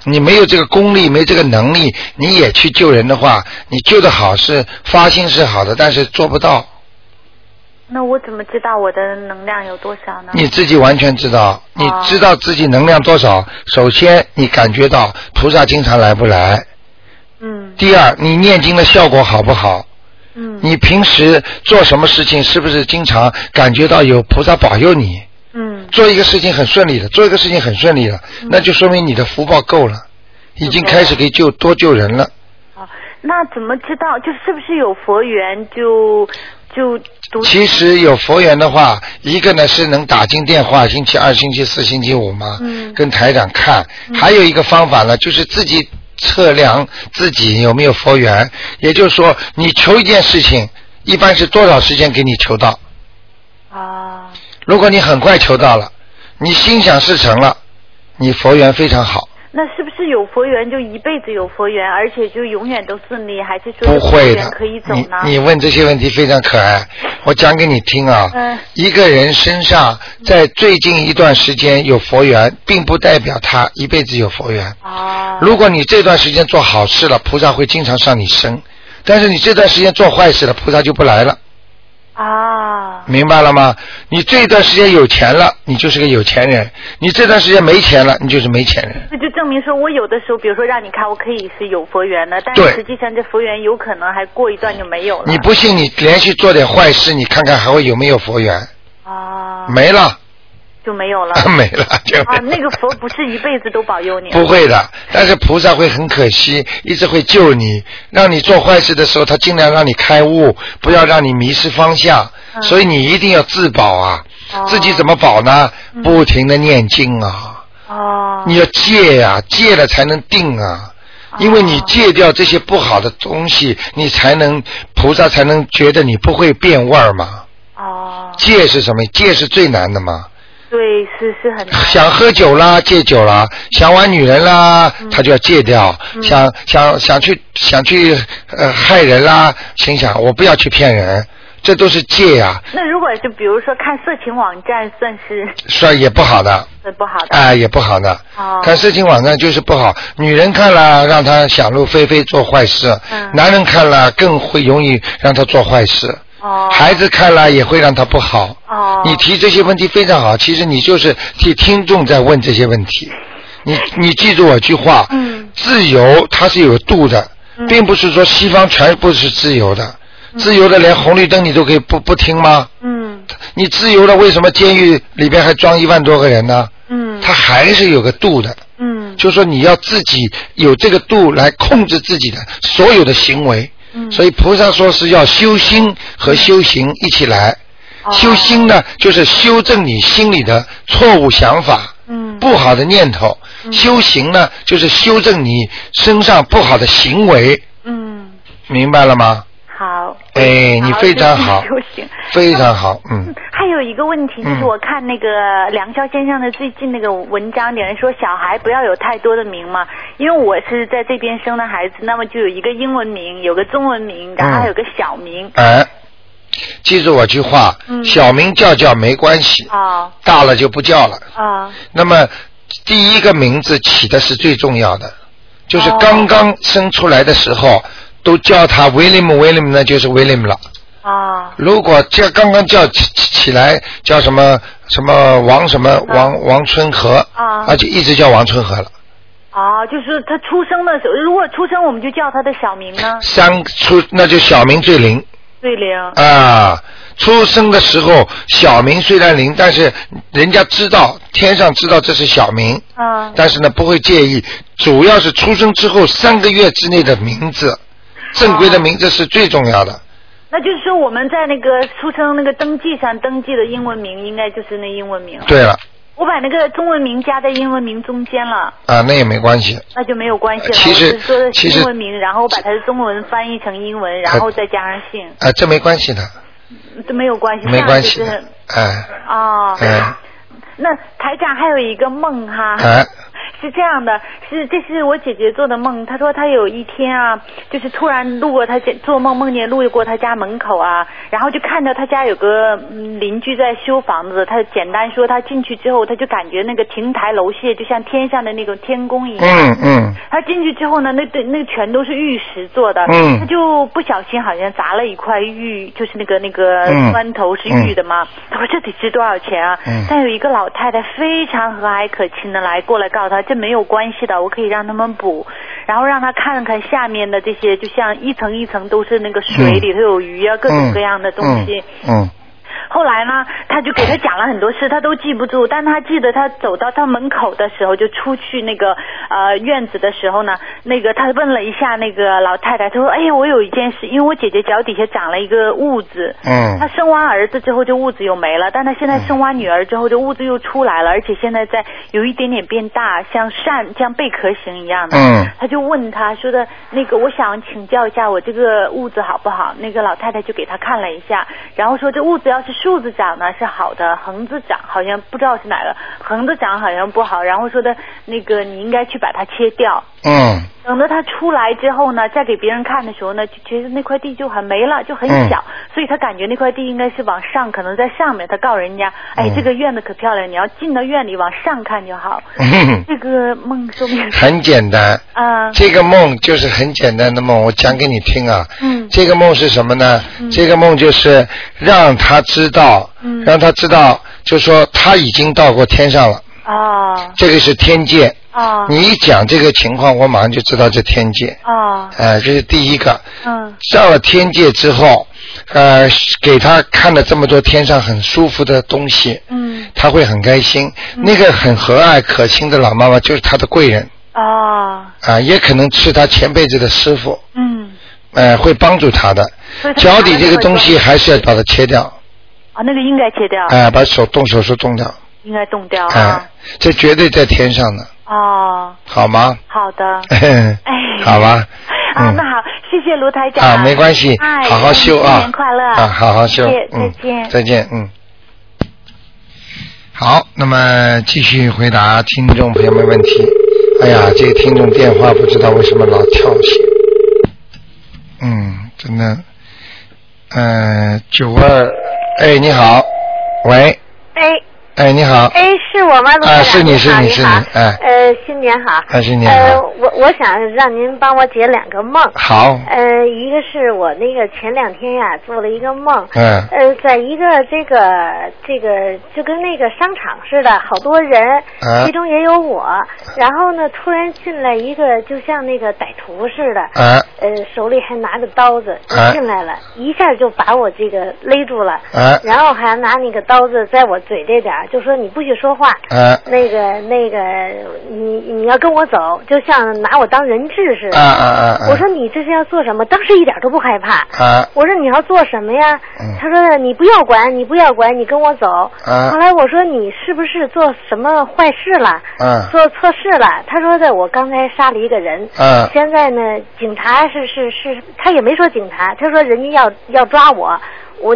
你没有这个功力，没这个能力，你也去救人的话，你救得好是发心是好的，但是做不到。那我怎么知道我的能量有多少呢？你自己完全知道，你知道自己能量多少，首先你感觉到菩萨经常来不来，第二你念经的效果好不好，你平时做什么事情是不是经常感觉到有菩萨保佑你，做一个事情很顺利的，那就说明你的福报够了，已经开始可以多救人了。那怎么知道就是不是有佛缘就读？其实有佛缘的话，一个呢是能打进电话，星期二、星期四、星期五嘛，跟台长看。还有一个方法呢，就是自己测量自己有没有佛缘，也就是说，你求一件事情，一般是多少时间给你求到？如果你很快求到了，你心想事成了，你佛缘非常好。那是不是有佛缘就一辈子有佛缘，而且就永远都顺利，还是说有佛缘可以走呢？不会的，你问这些问题非常可爱，我讲给你听啊。一个人身上在最近一段时间有佛缘，并不代表他一辈子有佛缘。如果你这段时间做好事了，菩萨会经常上你身，但是你这段时间做坏事了，菩萨就不来了。明白了吗？你这段时间有钱了，你就是个有钱人；你这段时间没钱了，你就是没钱人。那就证明说我有的时候，比如说让你看，我可以是有佛缘的，但是实际上这佛缘有可能还过一段就没有了。你不信，你连续做点坏事，你看看还会有没有佛缘？啊，没了。就没有了，没了就没了。啊，那个佛不是一辈子都保佑你，不会的，但是菩萨会很可惜，一直会救你，让你做坏事的时候，他尽量让你开悟，不要让你迷失方向。嗯，所以你一定要自保啊。哦，自己怎么保呢？不停的念经啊。哦，你要戒啊，戒了才能定啊。因为你戒掉这些不好的东西，你才能，菩萨才能觉得你不会变味儿嘛。哦，戒是什么？戒是最难的嘛。对，是很难。想喝酒啦，戒酒啦；想玩女人啦，他就要戒掉；想去害人啦，心想我不要去骗人，这都是戒啊。那如果就比如说看色情网站，算也不好的，不好的，哎，也不好的。哦，看色情网站就是不好，女人看了让她想入非非做坏事，男人看了更会容易让她做坏事。孩子看了也会让他不好。你提这些问题非常好，其实你就是替听众在问这些问题。你记住我句话，自由它是有度的，并不是说西方全部是自由的，自由的连红绿灯你都可以不听吗？你自由的为什么监狱里边还装1万多个人呢？它还是有个度的。就说你要自己有这个度来控制自己的所有的行为。所以菩萨说是要修心和修行一起来。修心呢，就是修正你心里的错误想法，不好的念头；修行呢，就是修正你身上不好的行为。明白了吗？好，哎，你非常好，非常好。还有一个问题就是，我看那个梁霄先生的最近那个文章，有人说小孩不要有太多的名嘛，因为我是在这边生的孩子，那么就有一个英文名，有个中文名，然后还有个小名。哎，记住我句话，小名叫没关系，大了就不叫了。那么第一个名字起的是最重要的，就是刚刚生出来的时候。都叫他William，那就是William了。如果这刚刚叫起来叫什么王什么王春和，而且一直叫王春和了。就是他出生的时候，如果出生我们就叫他的小名呢？那就小名最灵。最灵。啊，出生的时候小名虽然灵，但是人家知道，天上知道这是小名。但是呢不会介意，主要是出生之后3个月之内的名字。正规的名字是最重要的。那就是说我们在那个出生那个登记上登记的英文名，应该就是那英文名。对了，我把那个中文名加在英文名中间了。那也没关系。那就没有关系了。其实英文名，然后把它的中文翻译成英文，然后再加上姓。这没关系的。这没有关系。没关系。那台长还有一个梦哈。是这样的，这是我姐姐做的梦。她说她有一天啊，就是突然路过她家，做梦梦见路过她家门口啊，然后就看到她家有个邻居在修房子。她简单说，她进去之后，她就感觉那个亭台楼榭就像天上的那种天宫一样。她进去之后呢，那全都是玉石做的。她就不小心好像砸了一块玉，就是那个砖头是玉的嘛。她说这得值多少钱啊？但有一个老太太非常和蔼可亲的过来告诉她。这没有关系的，我可以让他们补，然后让他看看下面的这些，就像一层一层都是那个水里头有鱼啊，各种各样的东西。后来呢，他就给他讲了很多事，他都记不住，但他记得他走到他门口的时候，就出去那个院子的时候呢，那个他问了一下那个老太太，他说：“哎呀，我有一件事，因为我姐姐脚底下长了一个痦子，她生完儿子之后这痦子又没了，但她现在生完女儿之后这痦子又出来了，而且现在在有一点点变大，像贝壳形一样的。”他就问他说的那个，我想请教一下我这个痦子好不好？那个老太太就给他看了一下，然后说这痦子要是竖子长呢是好的，横子长好像不知道是哪个，横子长好像不好，然后说的那个你应该去把它切掉。等到它出来之后呢，再给别人看的时候呢，就觉得那块地就很没了，就很小。所以他感觉那块地应该是往上，可能在上面。他告人家，哎，这个院子可漂亮，你要进到院里往上看就好。这个梦说明很简单啊，这个梦就是很简单的梦，我讲给你听啊。这个梦是什么呢？这个梦就是让他知道，让他知道，就说他已经到过天上了。啊，这个是天界。啊，你一讲这个情况，我马上就知道这天界。啊，这是第一个。嗯，上了天界之后，给他看了这么多天上很舒服的东西，嗯，他会很开心。那个很和蔼可亲的老妈妈就是他的贵人。啊，也可能是他前辈子的师傅。嗯，会帮助他的。脚底这个东西还是要把它切掉。啊，那个应该切掉。哎，把手术动掉。应该动掉啊！这绝对在天上的哦，好吗？好的，哎，好吧。啊，那好，谢谢卢台长啊，没关系，好好修啊，新年快乐啊，好好修，再见，再见，好，那么继续回答听众朋友们问题。哎呀，这个听众电话不知道为什么老跳线，真的，92，哎，你好，喂，哎。哎，你好。哎，是我吗？啊，是你，哎。新年好。新年好。我想让您帮我解两个梦。好。一个是我那个前两天呀做了一个梦。在一个这个就跟那个商场似的，好多人，其中也有我。然后呢，突然进来一个就像那个歹徒似的。手里还拿着刀子进来了，一下就把我这个勒住了。然后还拿那个刀子在我嘴这点。就说你不许说话，那个，你要跟我走，就像拿我当人质似的。我说你这是要做什么？当时一点都不害怕。我说你要做什么呀？他说你不要管，你跟我走。后来我说你是不是做什么坏事了？做错事了？他说的我刚才杀了一个人。现在呢，警察是，他也没说警察，他说人家要抓我。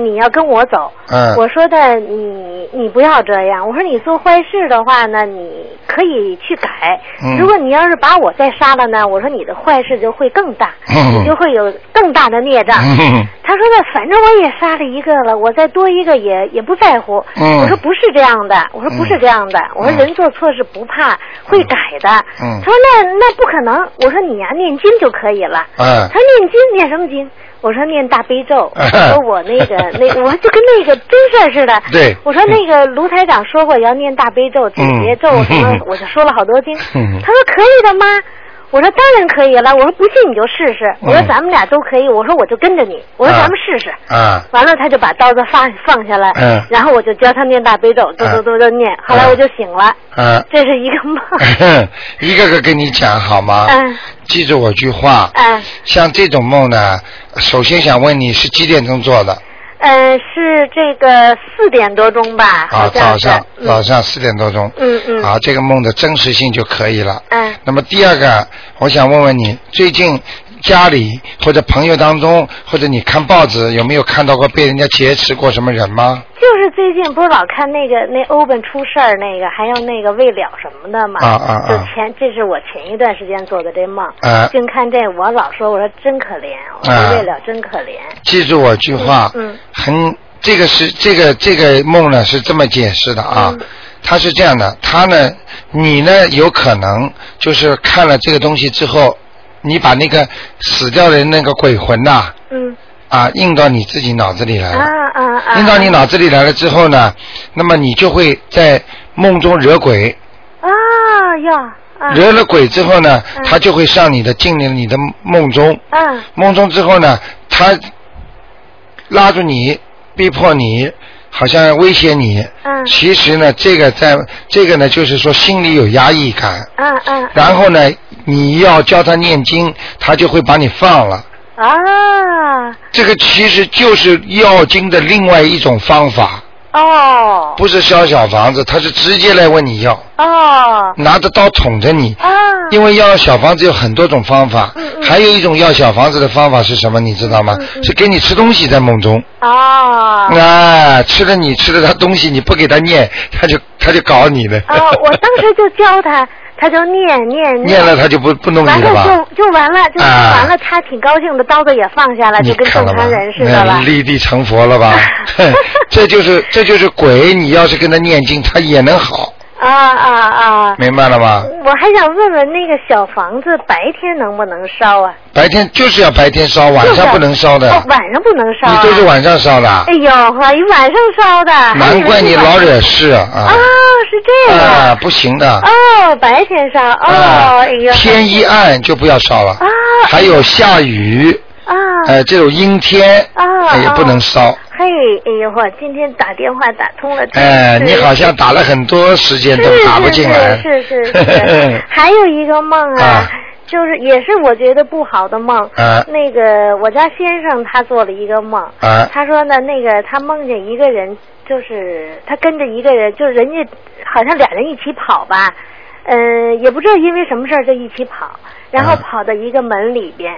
你要跟我走，我说的你不要这样。我说你做坏事的话呢，你可以去改。如果你要是把我再杀了呢，我说你的坏事就会更大，你就会有更大的孽障。他说的反正我也杀了一个了，我再多一个也不在乎。我说不是这样的，我说人做错事不怕，会改的。他说那不可能。我说你呀念经就可以了。他说念经念什么经？我说念大悲咒。说我我就跟那个真事似的。对，我说那个卢台长说过要念大悲咒、解结咒什么，我就说了好多经。他说可以的吗？我说当然可以了。我说不信你就试试。我说咱们俩都可以。我说我就跟着你。我说咱们试试。完了他就把刀子放下来。然后我就教他念大悲咒，都念。后来我就醒了。这是一个梦。一个个跟你讲好吗？记住我句话。像这种梦呢，首先想问你是几点钟做的？是这个4点多钟吧。啊，早上4点多钟。啊，这个梦的真实性就可以了。那么第二个，我想问问你，最近家里或者朋友当中，或者你看报纸，有没有看到过被人家劫持过什么人吗？就是最近不是老看那欧本出事儿那个，还有那个未了什么的嘛。就这是我前一段时间做的这梦。净看这，我老说我说真可怜，我说未了真可怜。记住我句话。这个梦呢是这么解释的啊。它是这样的，它呢，你呢有可能就是看了这个东西之后，你把那个死掉的那个鬼魂呐。印到你自己脑子里来了。印到你脑子里来了之后呢，那么你就会在梦中惹鬼。惹了鬼之后呢，他就会上你的进了你的梦中。梦中之后呢，他拉住你，逼迫你，好像威胁你。其实呢，这个呢，就是说心里有压抑感。然后呢，你要教他念经，他就会把你放了。这个其实就是要经的另外一种方法。不是烧小房子，他是直接来问你要。拿着刀捅着你。因为要小房子有很多种方法。还有一种要小房子的方法是什么你知道吗？是给你吃东西，在梦中。吃了他东西，你不给他念，他就搞你了。我当时就教他。他就念了，他就不弄你了吧？就完了，就完了、啊，他挺高兴的，刀子也放下了，就跟正常人似的了，立地成佛了吧？这就是鬼，你要是跟他念经，他也能好。啊！明白了吗？我还想问问那个小房子白天能不能烧啊？白天就是要白天烧，晚上不能烧的。哦，晚上不能烧、啊。你都是晚上烧的。哎呦，晚上烧的。难怪你老惹事啊！啊，是这样。啊，不行的。哦，白天烧。哦，哎呦。天一暗就不要烧了。啊。还有下雨。啊。这种阴天。啊。也不能烧。嘿，哎呦呵，今天打电话打通了。哎，你好像打了很多时间都打不进来。是。还有一个梦啊，就是也是我觉得不好的梦。啊。那个我家先生他做了一个梦。啊。他说呢，那个他梦见一个人，就是他跟着一个人，就是人家好像俩人一起跑吧。也不知道因为什么事儿就一起跑，然后跑到一个门里边，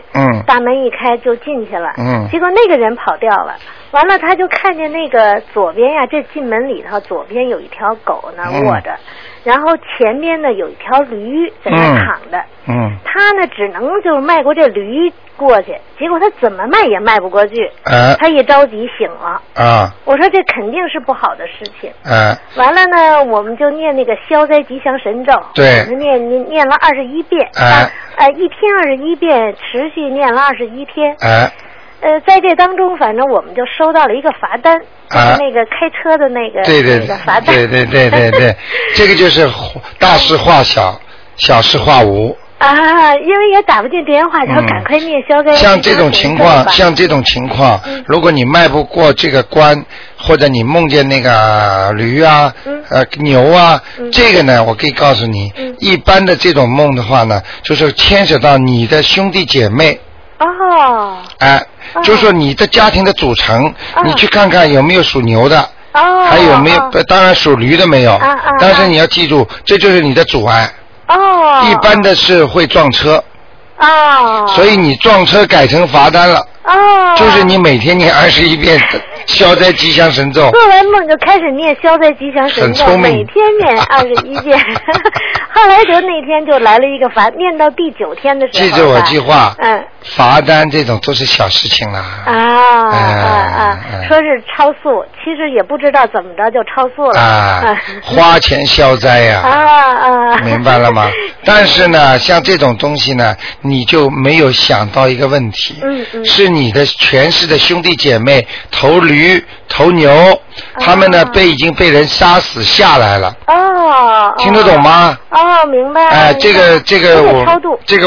大门一开就进去了，结果那个人跑掉了，完了他就看见那个左边呀，这进门里头左边有一条狗呢卧着，然后前边呢有一条驴在那躺着，他呢只能就是迈过这驴过去，结果他怎么迈也迈不过去，他一着急醒了，我说这肯定是不好的事情，完了呢我们就念那个消灾吉祥神咒，对，我们念了21遍，一天21遍，持续念了21天，在这当中，反正我们就收到了一个罚单，就是那个开车的那个对那个罚单，对，这个就是大事化小，小事化无。啊，因为也打不进电话，然后赶快念消灾。像这种情况，如果你迈不过这个关，或者你梦见那个驴啊、牛啊，这个呢，我可以告诉你，一般的这种梦的话呢，就是牵扯到你的兄弟姐妹。哦。哎、就说你的家庭的组成，你去看看有没有属牛的。哦。还有没有？当然属驴的没有。但是你要记住，这就是你的阻碍。哦，一般的是会撞车，哦，所以你撞车改成罚单了，哦，就是你每天念21遍消灾吉祥神咒，做完梦就开始念消灾吉祥神咒，每天念21遍，后来就那天就来了一个罚，念到第9天的时候，记住我计划，罚单这种都是小事情了，说是超速，其实也不知道怎么着就超速了，花钱消灾呀，明白了吗？但是呢，像这种东西呢，你就没有想到一个问题，是你的全世的兄弟姐妹头驴头牛，他们呢已经被人杀死下来了，听得懂吗？明白。哎，这个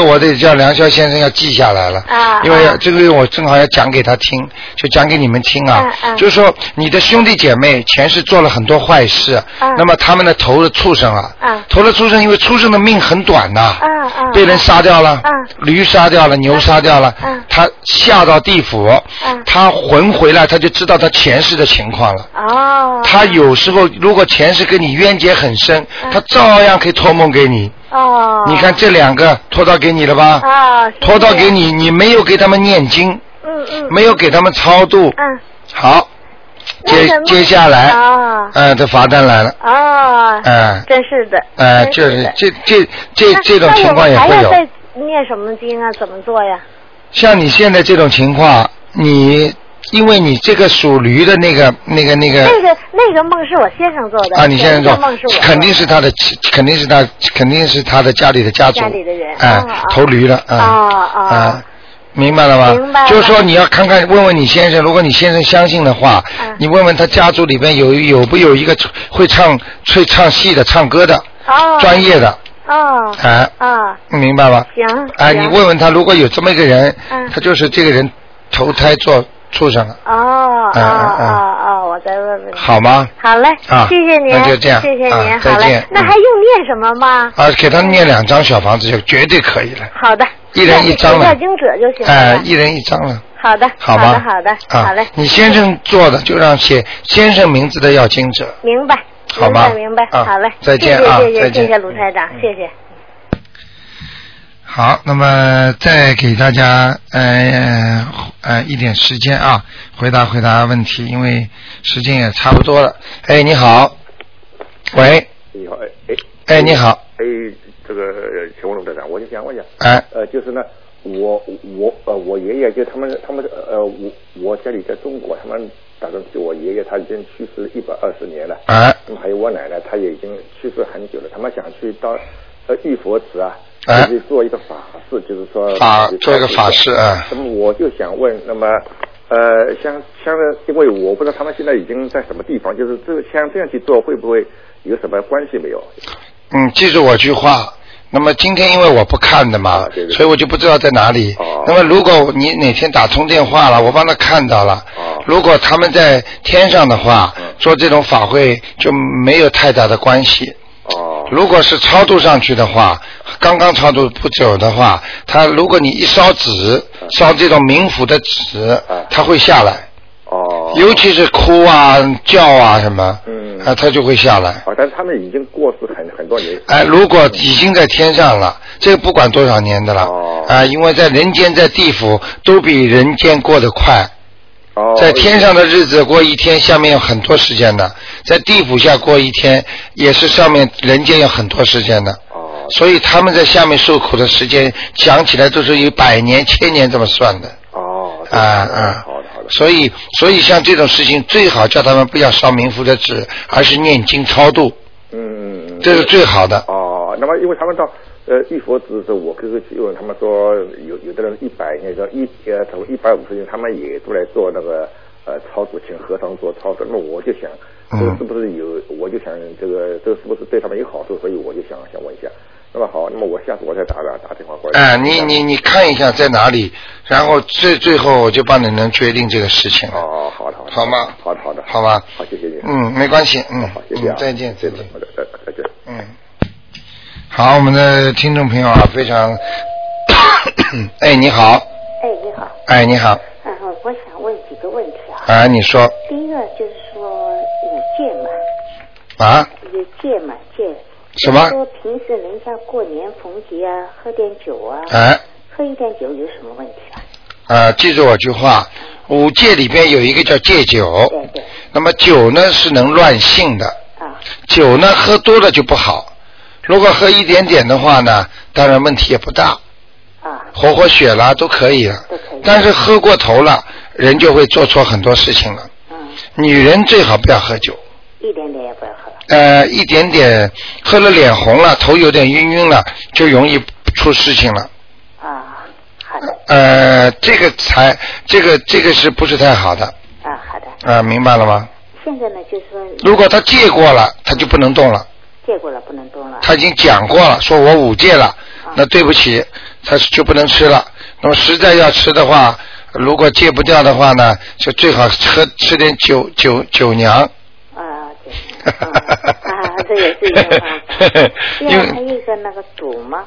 我得叫梁霄先生要记下来了，因为这个我正好要讲给他听，就讲给你们听啊，就是说你的兄弟姐妹前世做了很多坏事，那么他们呢投了畜生了，投了畜生，因为畜生的命很短呐，被人杀掉了，驴杀掉了，牛杀掉了，他下到地府，他魂回来，他就知道他前世的情况了。哦，他有时候如果前世跟你冤结很深，他照样可以托梦给你。哦，你看这两个托到给你了吧？啊，托到给你，你没有给他们念经，没有给他们超度，好。接下来，这罚单来了。真是的。就是这种情况也会有。那我们还要再念什么经啊？怎么做呀？像你现在这种情况，你因为你这个属驴的那个梦是我先生做的啊，你先生做，肯定是他的家里的家族，家里的人头驴了明白了吗？就是说你要看看问问你先生，如果你先生相信的话，你问问他家族里边有不有一个会唱戏的、唱歌的、专业的。明白吧？行。你问问他，如果有这么一个人，他就是这个人投胎做畜生了。我再问问。好吗？好嘞。谢谢您。那就这样。谢谢您。好嘞。那还用念什么吗？给他念2张小房子就绝对可以了。好的。一人一张了，要经者就行了。一人一张了。好的，好吧，好的，好嘞。你先生做的就让写先生名字的要经者。明白，好吗？明白，好嘞。再见啊，谢谢卢台长，谢谢。好，那么再给大家一点时间啊，回答问题，因为时间也差不多了。哎，你好，喂。你好，哎。哎，你好。哎。这个陈文龙队长，我就想问一下，哎，就是呢，我爷爷就他们我家里在中国，他们打算去，我爷爷他已经去世120年了，哎，那么还有我奶奶，他也已经去世很久了，他们想去到玉佛祠啊，哎，就是做一个法事，就是说做一个法事啊。那么我就想问，那么像因为我不知道他们现在已经在什么地方，就是这个像这样去做会不会有什么关系没有？嗯，记住我句话。那么今天因为我不看的嘛，对对对，所以我就不知道在哪里。哦，那么如果你哪天打通电话了，我帮他看到了。哦，如果他们在天上的话，做这种法会就没有太大的关系。哦，如果是超度上去的话，刚刚超度不久的话，他如果你一烧纸，烧这种冥府的纸，他会下来。哦，尤其是哭啊叫啊什么，嗯，啊，他就会下来。啊，但是他们已经过世很多年。哎，如果已经在天上了，这个不管多少年的了。哦，啊，因为在人间在地府都比人间过得快。哦，在天上的日子过一天，下面有很多时间的；在地府下过一天，也是上面人间有很多时间的。哦，所以他们在下面受苦的时间，想起来都是有100年、1000年这么算的。哦，啊啊。嗯，所以像这种事情最好叫他们不要烧冥府的纸，而是念经超度。嗯，这是最好的。哦，那么因为他们到玉佛寺，我哥哥去问他们说，有的人100年说从150年他们也都来做那个超度，请和尚做超度。那么我就想，这个是不是有？我就想这个是不是对他们有好处？所以我就想问一下。那么好，那么我下次我再打电话过来。哎，你看一下在哪里，然后最后我就帮你能决定这个事情了。哦，好的，好的，好吗？好的，好的，好吗？好，谢谢你。嗯，没关系，嗯，好，谢谢啊，再见，再见，再见。嗯，好，我们的听众朋友啊，非常，哎，你好。哎，你好。哎，你好。嗯，我想问几个问题啊。啊，你说。第一个就是说有戒嘛。啊。有戒嘛，戒。什么？说平时人家过年逢节啊，喝点酒啊，哎，喝一点酒有什么问题啊？记住我句话，五戒里边有一个叫戒酒。对对。那么酒呢是能乱性的。啊。酒呢喝多了就不好，如果喝一点点的话呢，当然问题也不大。啊。活血啦都可以了。都可以。但是喝过头了，人就会做错很多事情了。嗯。女人最好不要喝酒。一点点也不要喝。一点点喝了脸红了，头有点晕了，就容易出事情了。啊，好的。这个是不是太好的？啊，好的。啊，明白了吗？现在呢，就是说，如果他戒过了，他就不能动了。戒过了不能动了。他已经讲过了，说我五戒了，啊，那对不起，他就不能吃了。那么实在要吃的话，如果戒不掉的话呢，就最好吃点酒酿。啊，这也是一个方法。另外还有一个那个赌嘛，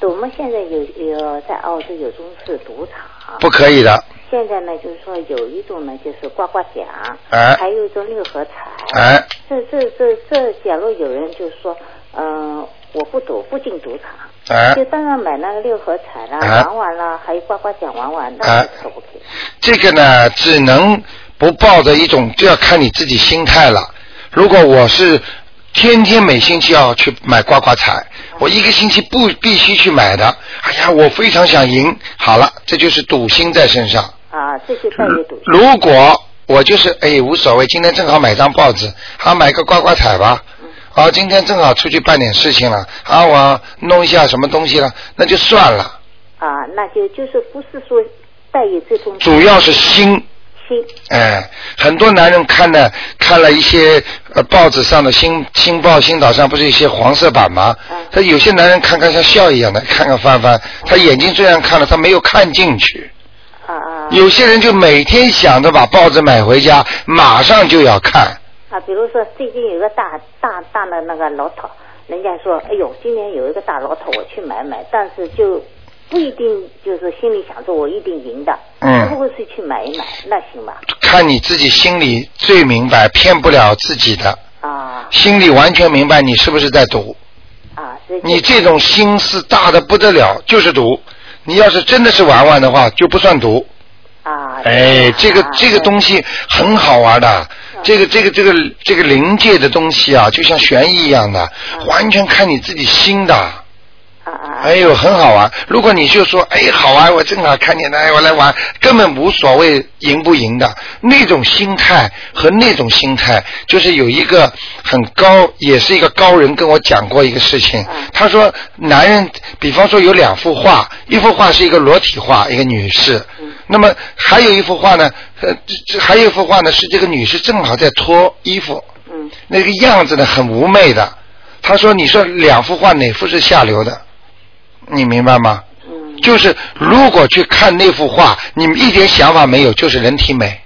赌嘛现在有在澳洲有中式赌场，不可以的。现在呢，就是说有一种呢，就是刮刮奖，哎，还有一种六合彩，哎，这，假如有人就是说，我不赌，不进赌场，哎，就当然买那个六合彩啦，哎，玩啦，还有刮刮奖玩，那是可不可以？这个呢，只能不抱着一种，就要看你自己心态了。如果我是天天每星期要去买刮刮彩，我一个星期不必须去买的，哎呀，我非常想赢，好了，这就是赌心在身上。啊，这是在于赌心。如果我就是哎无所谓，今天正好买张报纸，啊，买个刮刮彩吧，啊，今天正好出去办点事情了，啊，我弄一下什么东西了，那就算了。啊，那就是不是说带有这种。主要是心。哎，很多男人看了一些报纸上的《新报》《星岛》上不是一些黄色版吗？他有些男人看像笑一样的看翻，他眼睛虽然看了，他没有看进去。啊，有些人就每天想着把报纸买回家，马上就要看。啊，比如说最近有个大的那个老头，人家说，哎呦，今年有一个大老头，我去买，但是就。不一定就是心里想着我一定赢的，嗯，不会是去买一买，那行吧？看你自己心里最明白，骗不了自己的啊，心里完全明白你是不是在赌啊？你这种心思大的不得了，就是赌。你要是真的是玩的话，就不算赌啊。哎，这个东西很好玩的，啊，这个临界的东西啊，就像悬疑一样的，啊，完全看你自己心的。哎呦，很好玩。如果你就说，哎，好玩，我正好看见，哎，我来玩，根本无所谓赢不赢的那种心态和那种心态，就是有一个很高，也是一个高人跟我讲过一个事情。他说，男人，比方说有两幅画，一幅画是一个裸体画，一个女士。那么还有一幅画呢，还有一幅画呢是这个女士正好在脱衣服，那个样子呢很妩媚的。他说，你说两幅画哪幅是下流的？你明白吗？就是如果去看那幅画，你们一点想法没有，就是人体美。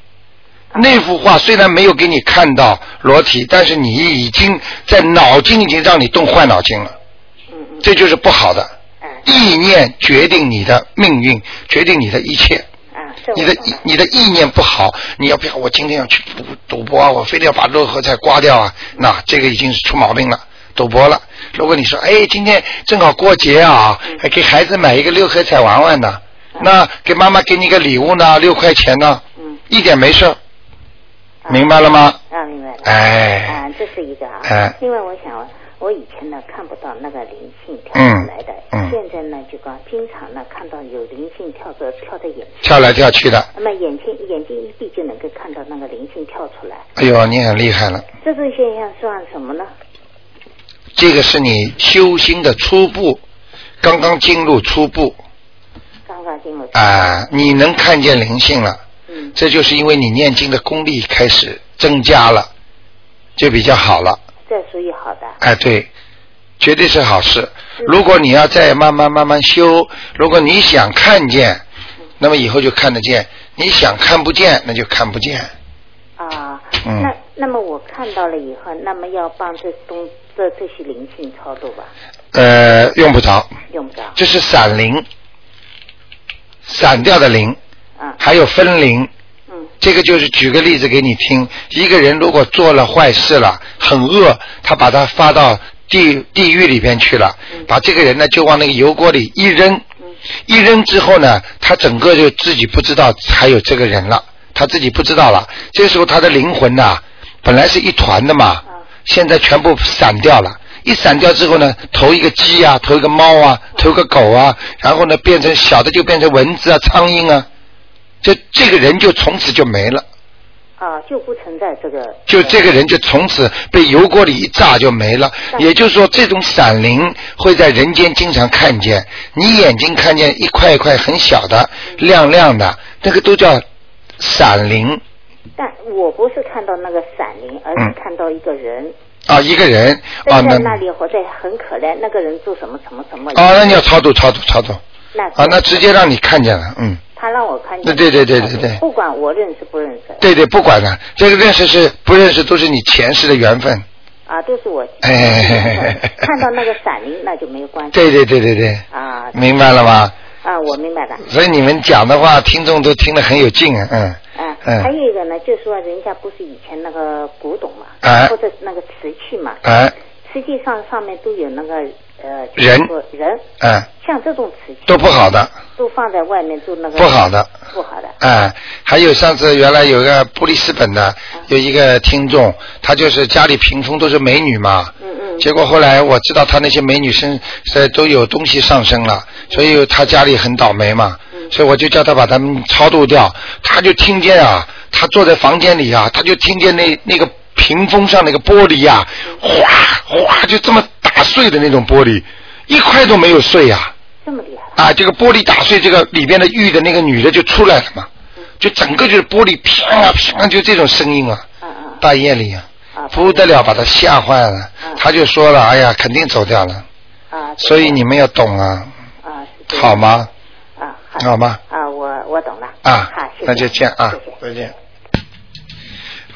那幅画虽然没有给你看到裸体，但是你已经在脑筋已经让你动坏脑筋了，这就是不好的。意念决定你的命运，决定你的一切。你的意念不好，你要不要我今天要去赌博啊，我非得要把六合彩刮掉啊，那这个已经是出毛病了，赌博了。如果你说，哎，今天正好过节啊，给孩子买一个六合彩玩玩呢，那给妈妈给你个礼物呢，6块钱呢，一点没事，明白了吗？啊，明白了。哎，啊，这是一个啊。哎，另外我想，我以前呢看不到那个灵性跳出来的，现在呢就刚经常呢看到有灵性跳着眼睛跳来跳去的，那么眼睛一闭就能够看到那个灵性跳出来。哎呦，你很厉害了。这种现象算什么呢？这个是你修心的初步，刚刚进入初步，刚刚进入初步啊，你能看见灵性了，这就是因为你念经的功力开始增加了，就比较好了。这属于好的。哎，对，绝对是好事。如果你要再慢慢修，如果你想看见，那么以后就看得见；你想看不见，那就看不见。啊，那么我看到了以后，那么要帮这些灵性操作吧？用不着。用不着。这是散灵，散掉的灵，还有分灵。这个就是举个例子给你听，一个人如果做了坏事了，很恶，他把他发到地狱里边去了，把这个人呢就往那个油锅里一扔，一扔之后呢，他整个就自己不知道还有这个人了，他自己不知道了。这时候他的灵魂呢，本来是一团的嘛，现在全部散掉了。一散掉之后呢，投一个鸡啊，投一个猫啊，投一个狗啊，然后呢变成小的就变成蚊子啊、苍蝇啊，这个人就从此就没了啊，就不存在这个，就这个人就从此被油锅里一炸就没了。也就是说，这种闪灵会在人间经常看见，你眼睛看见一块一块很小的亮亮的，那个都叫闪灵。但我不是看到那个闪灵，而是看到一个人。啊，一个人啊，在那里活得很可怜，那个人做什么啊，那你要超度啊，那直接让你看见了。他让我看见。对，不管我认识不认识。对，不管了，这个认识是不认识都是你前世的缘分。啊，都是我。哎，看到那个闪灵那就没有关系。对。啊，明白了吗？啊，我明白了。所以你们讲的话，听众都听得很有劲啊，还有一个呢，就是说人家不是以前那个古董嘛，或者那个瓷器嘛，瓷器上面都有那个。人，像这种瓷器都不好的，都放在外面做那个不好的。还有上次原来有个布里斯本的有一个听众，他就是家里屏风都是美女嘛，结果后来我知道他那些美女身都有东西上升了，所以他家里很倒霉嘛，所以我就叫他把他们超度掉。他就听见啊，他坐在房间里啊，他就听见那个屏风上那个玻璃啊，哗哗就这么打碎的那种玻璃，一块都没有碎啊，这么厉害啊！这个玻璃打碎，这个里边的玉的那个女的就出来了嘛，就整个就是玻璃啪啊啪，就这种声音啊，大夜里啊，不得了，把他吓坏了。他就说了，哎呀，肯定走掉了啊！所以你们要懂啊，好吗？啊，好吗？啊，我懂了啊，好，那就这样啊，再见。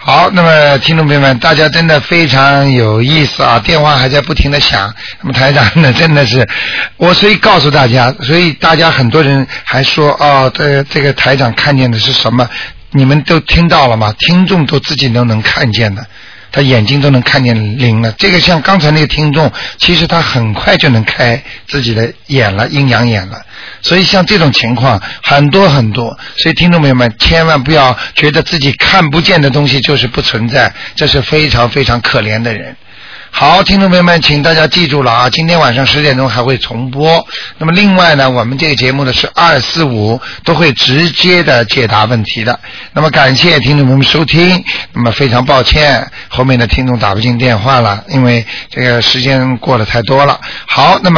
好，那么听众朋友们，大家真的非常有意思啊，电话还在不停的响。那么台长呢，真的是，我所以告诉大家，所以大家很多人还说啊，这个台长看见的是什么？你们都听到了吗？听众都自己都能看见的，他眼睛都能看见灵了。这个像刚才那个听众，其实他很快就能开自己的眼了，阴阳眼了。所以像这种情况很多，所以听众朋友们千万不要觉得自己看不见的东西就是不存在，这是非常非常可怜的人。好，听众朋友们，请大家记住了啊，今天晚上10点钟还会重播。那么另外呢，我们这个节目呢是2、4、5都会直接的解答问题的。那么感谢听众朋友们收听，那么非常抱歉，后面的听众打不进电话了，因为这个时间过得太多了。好，那么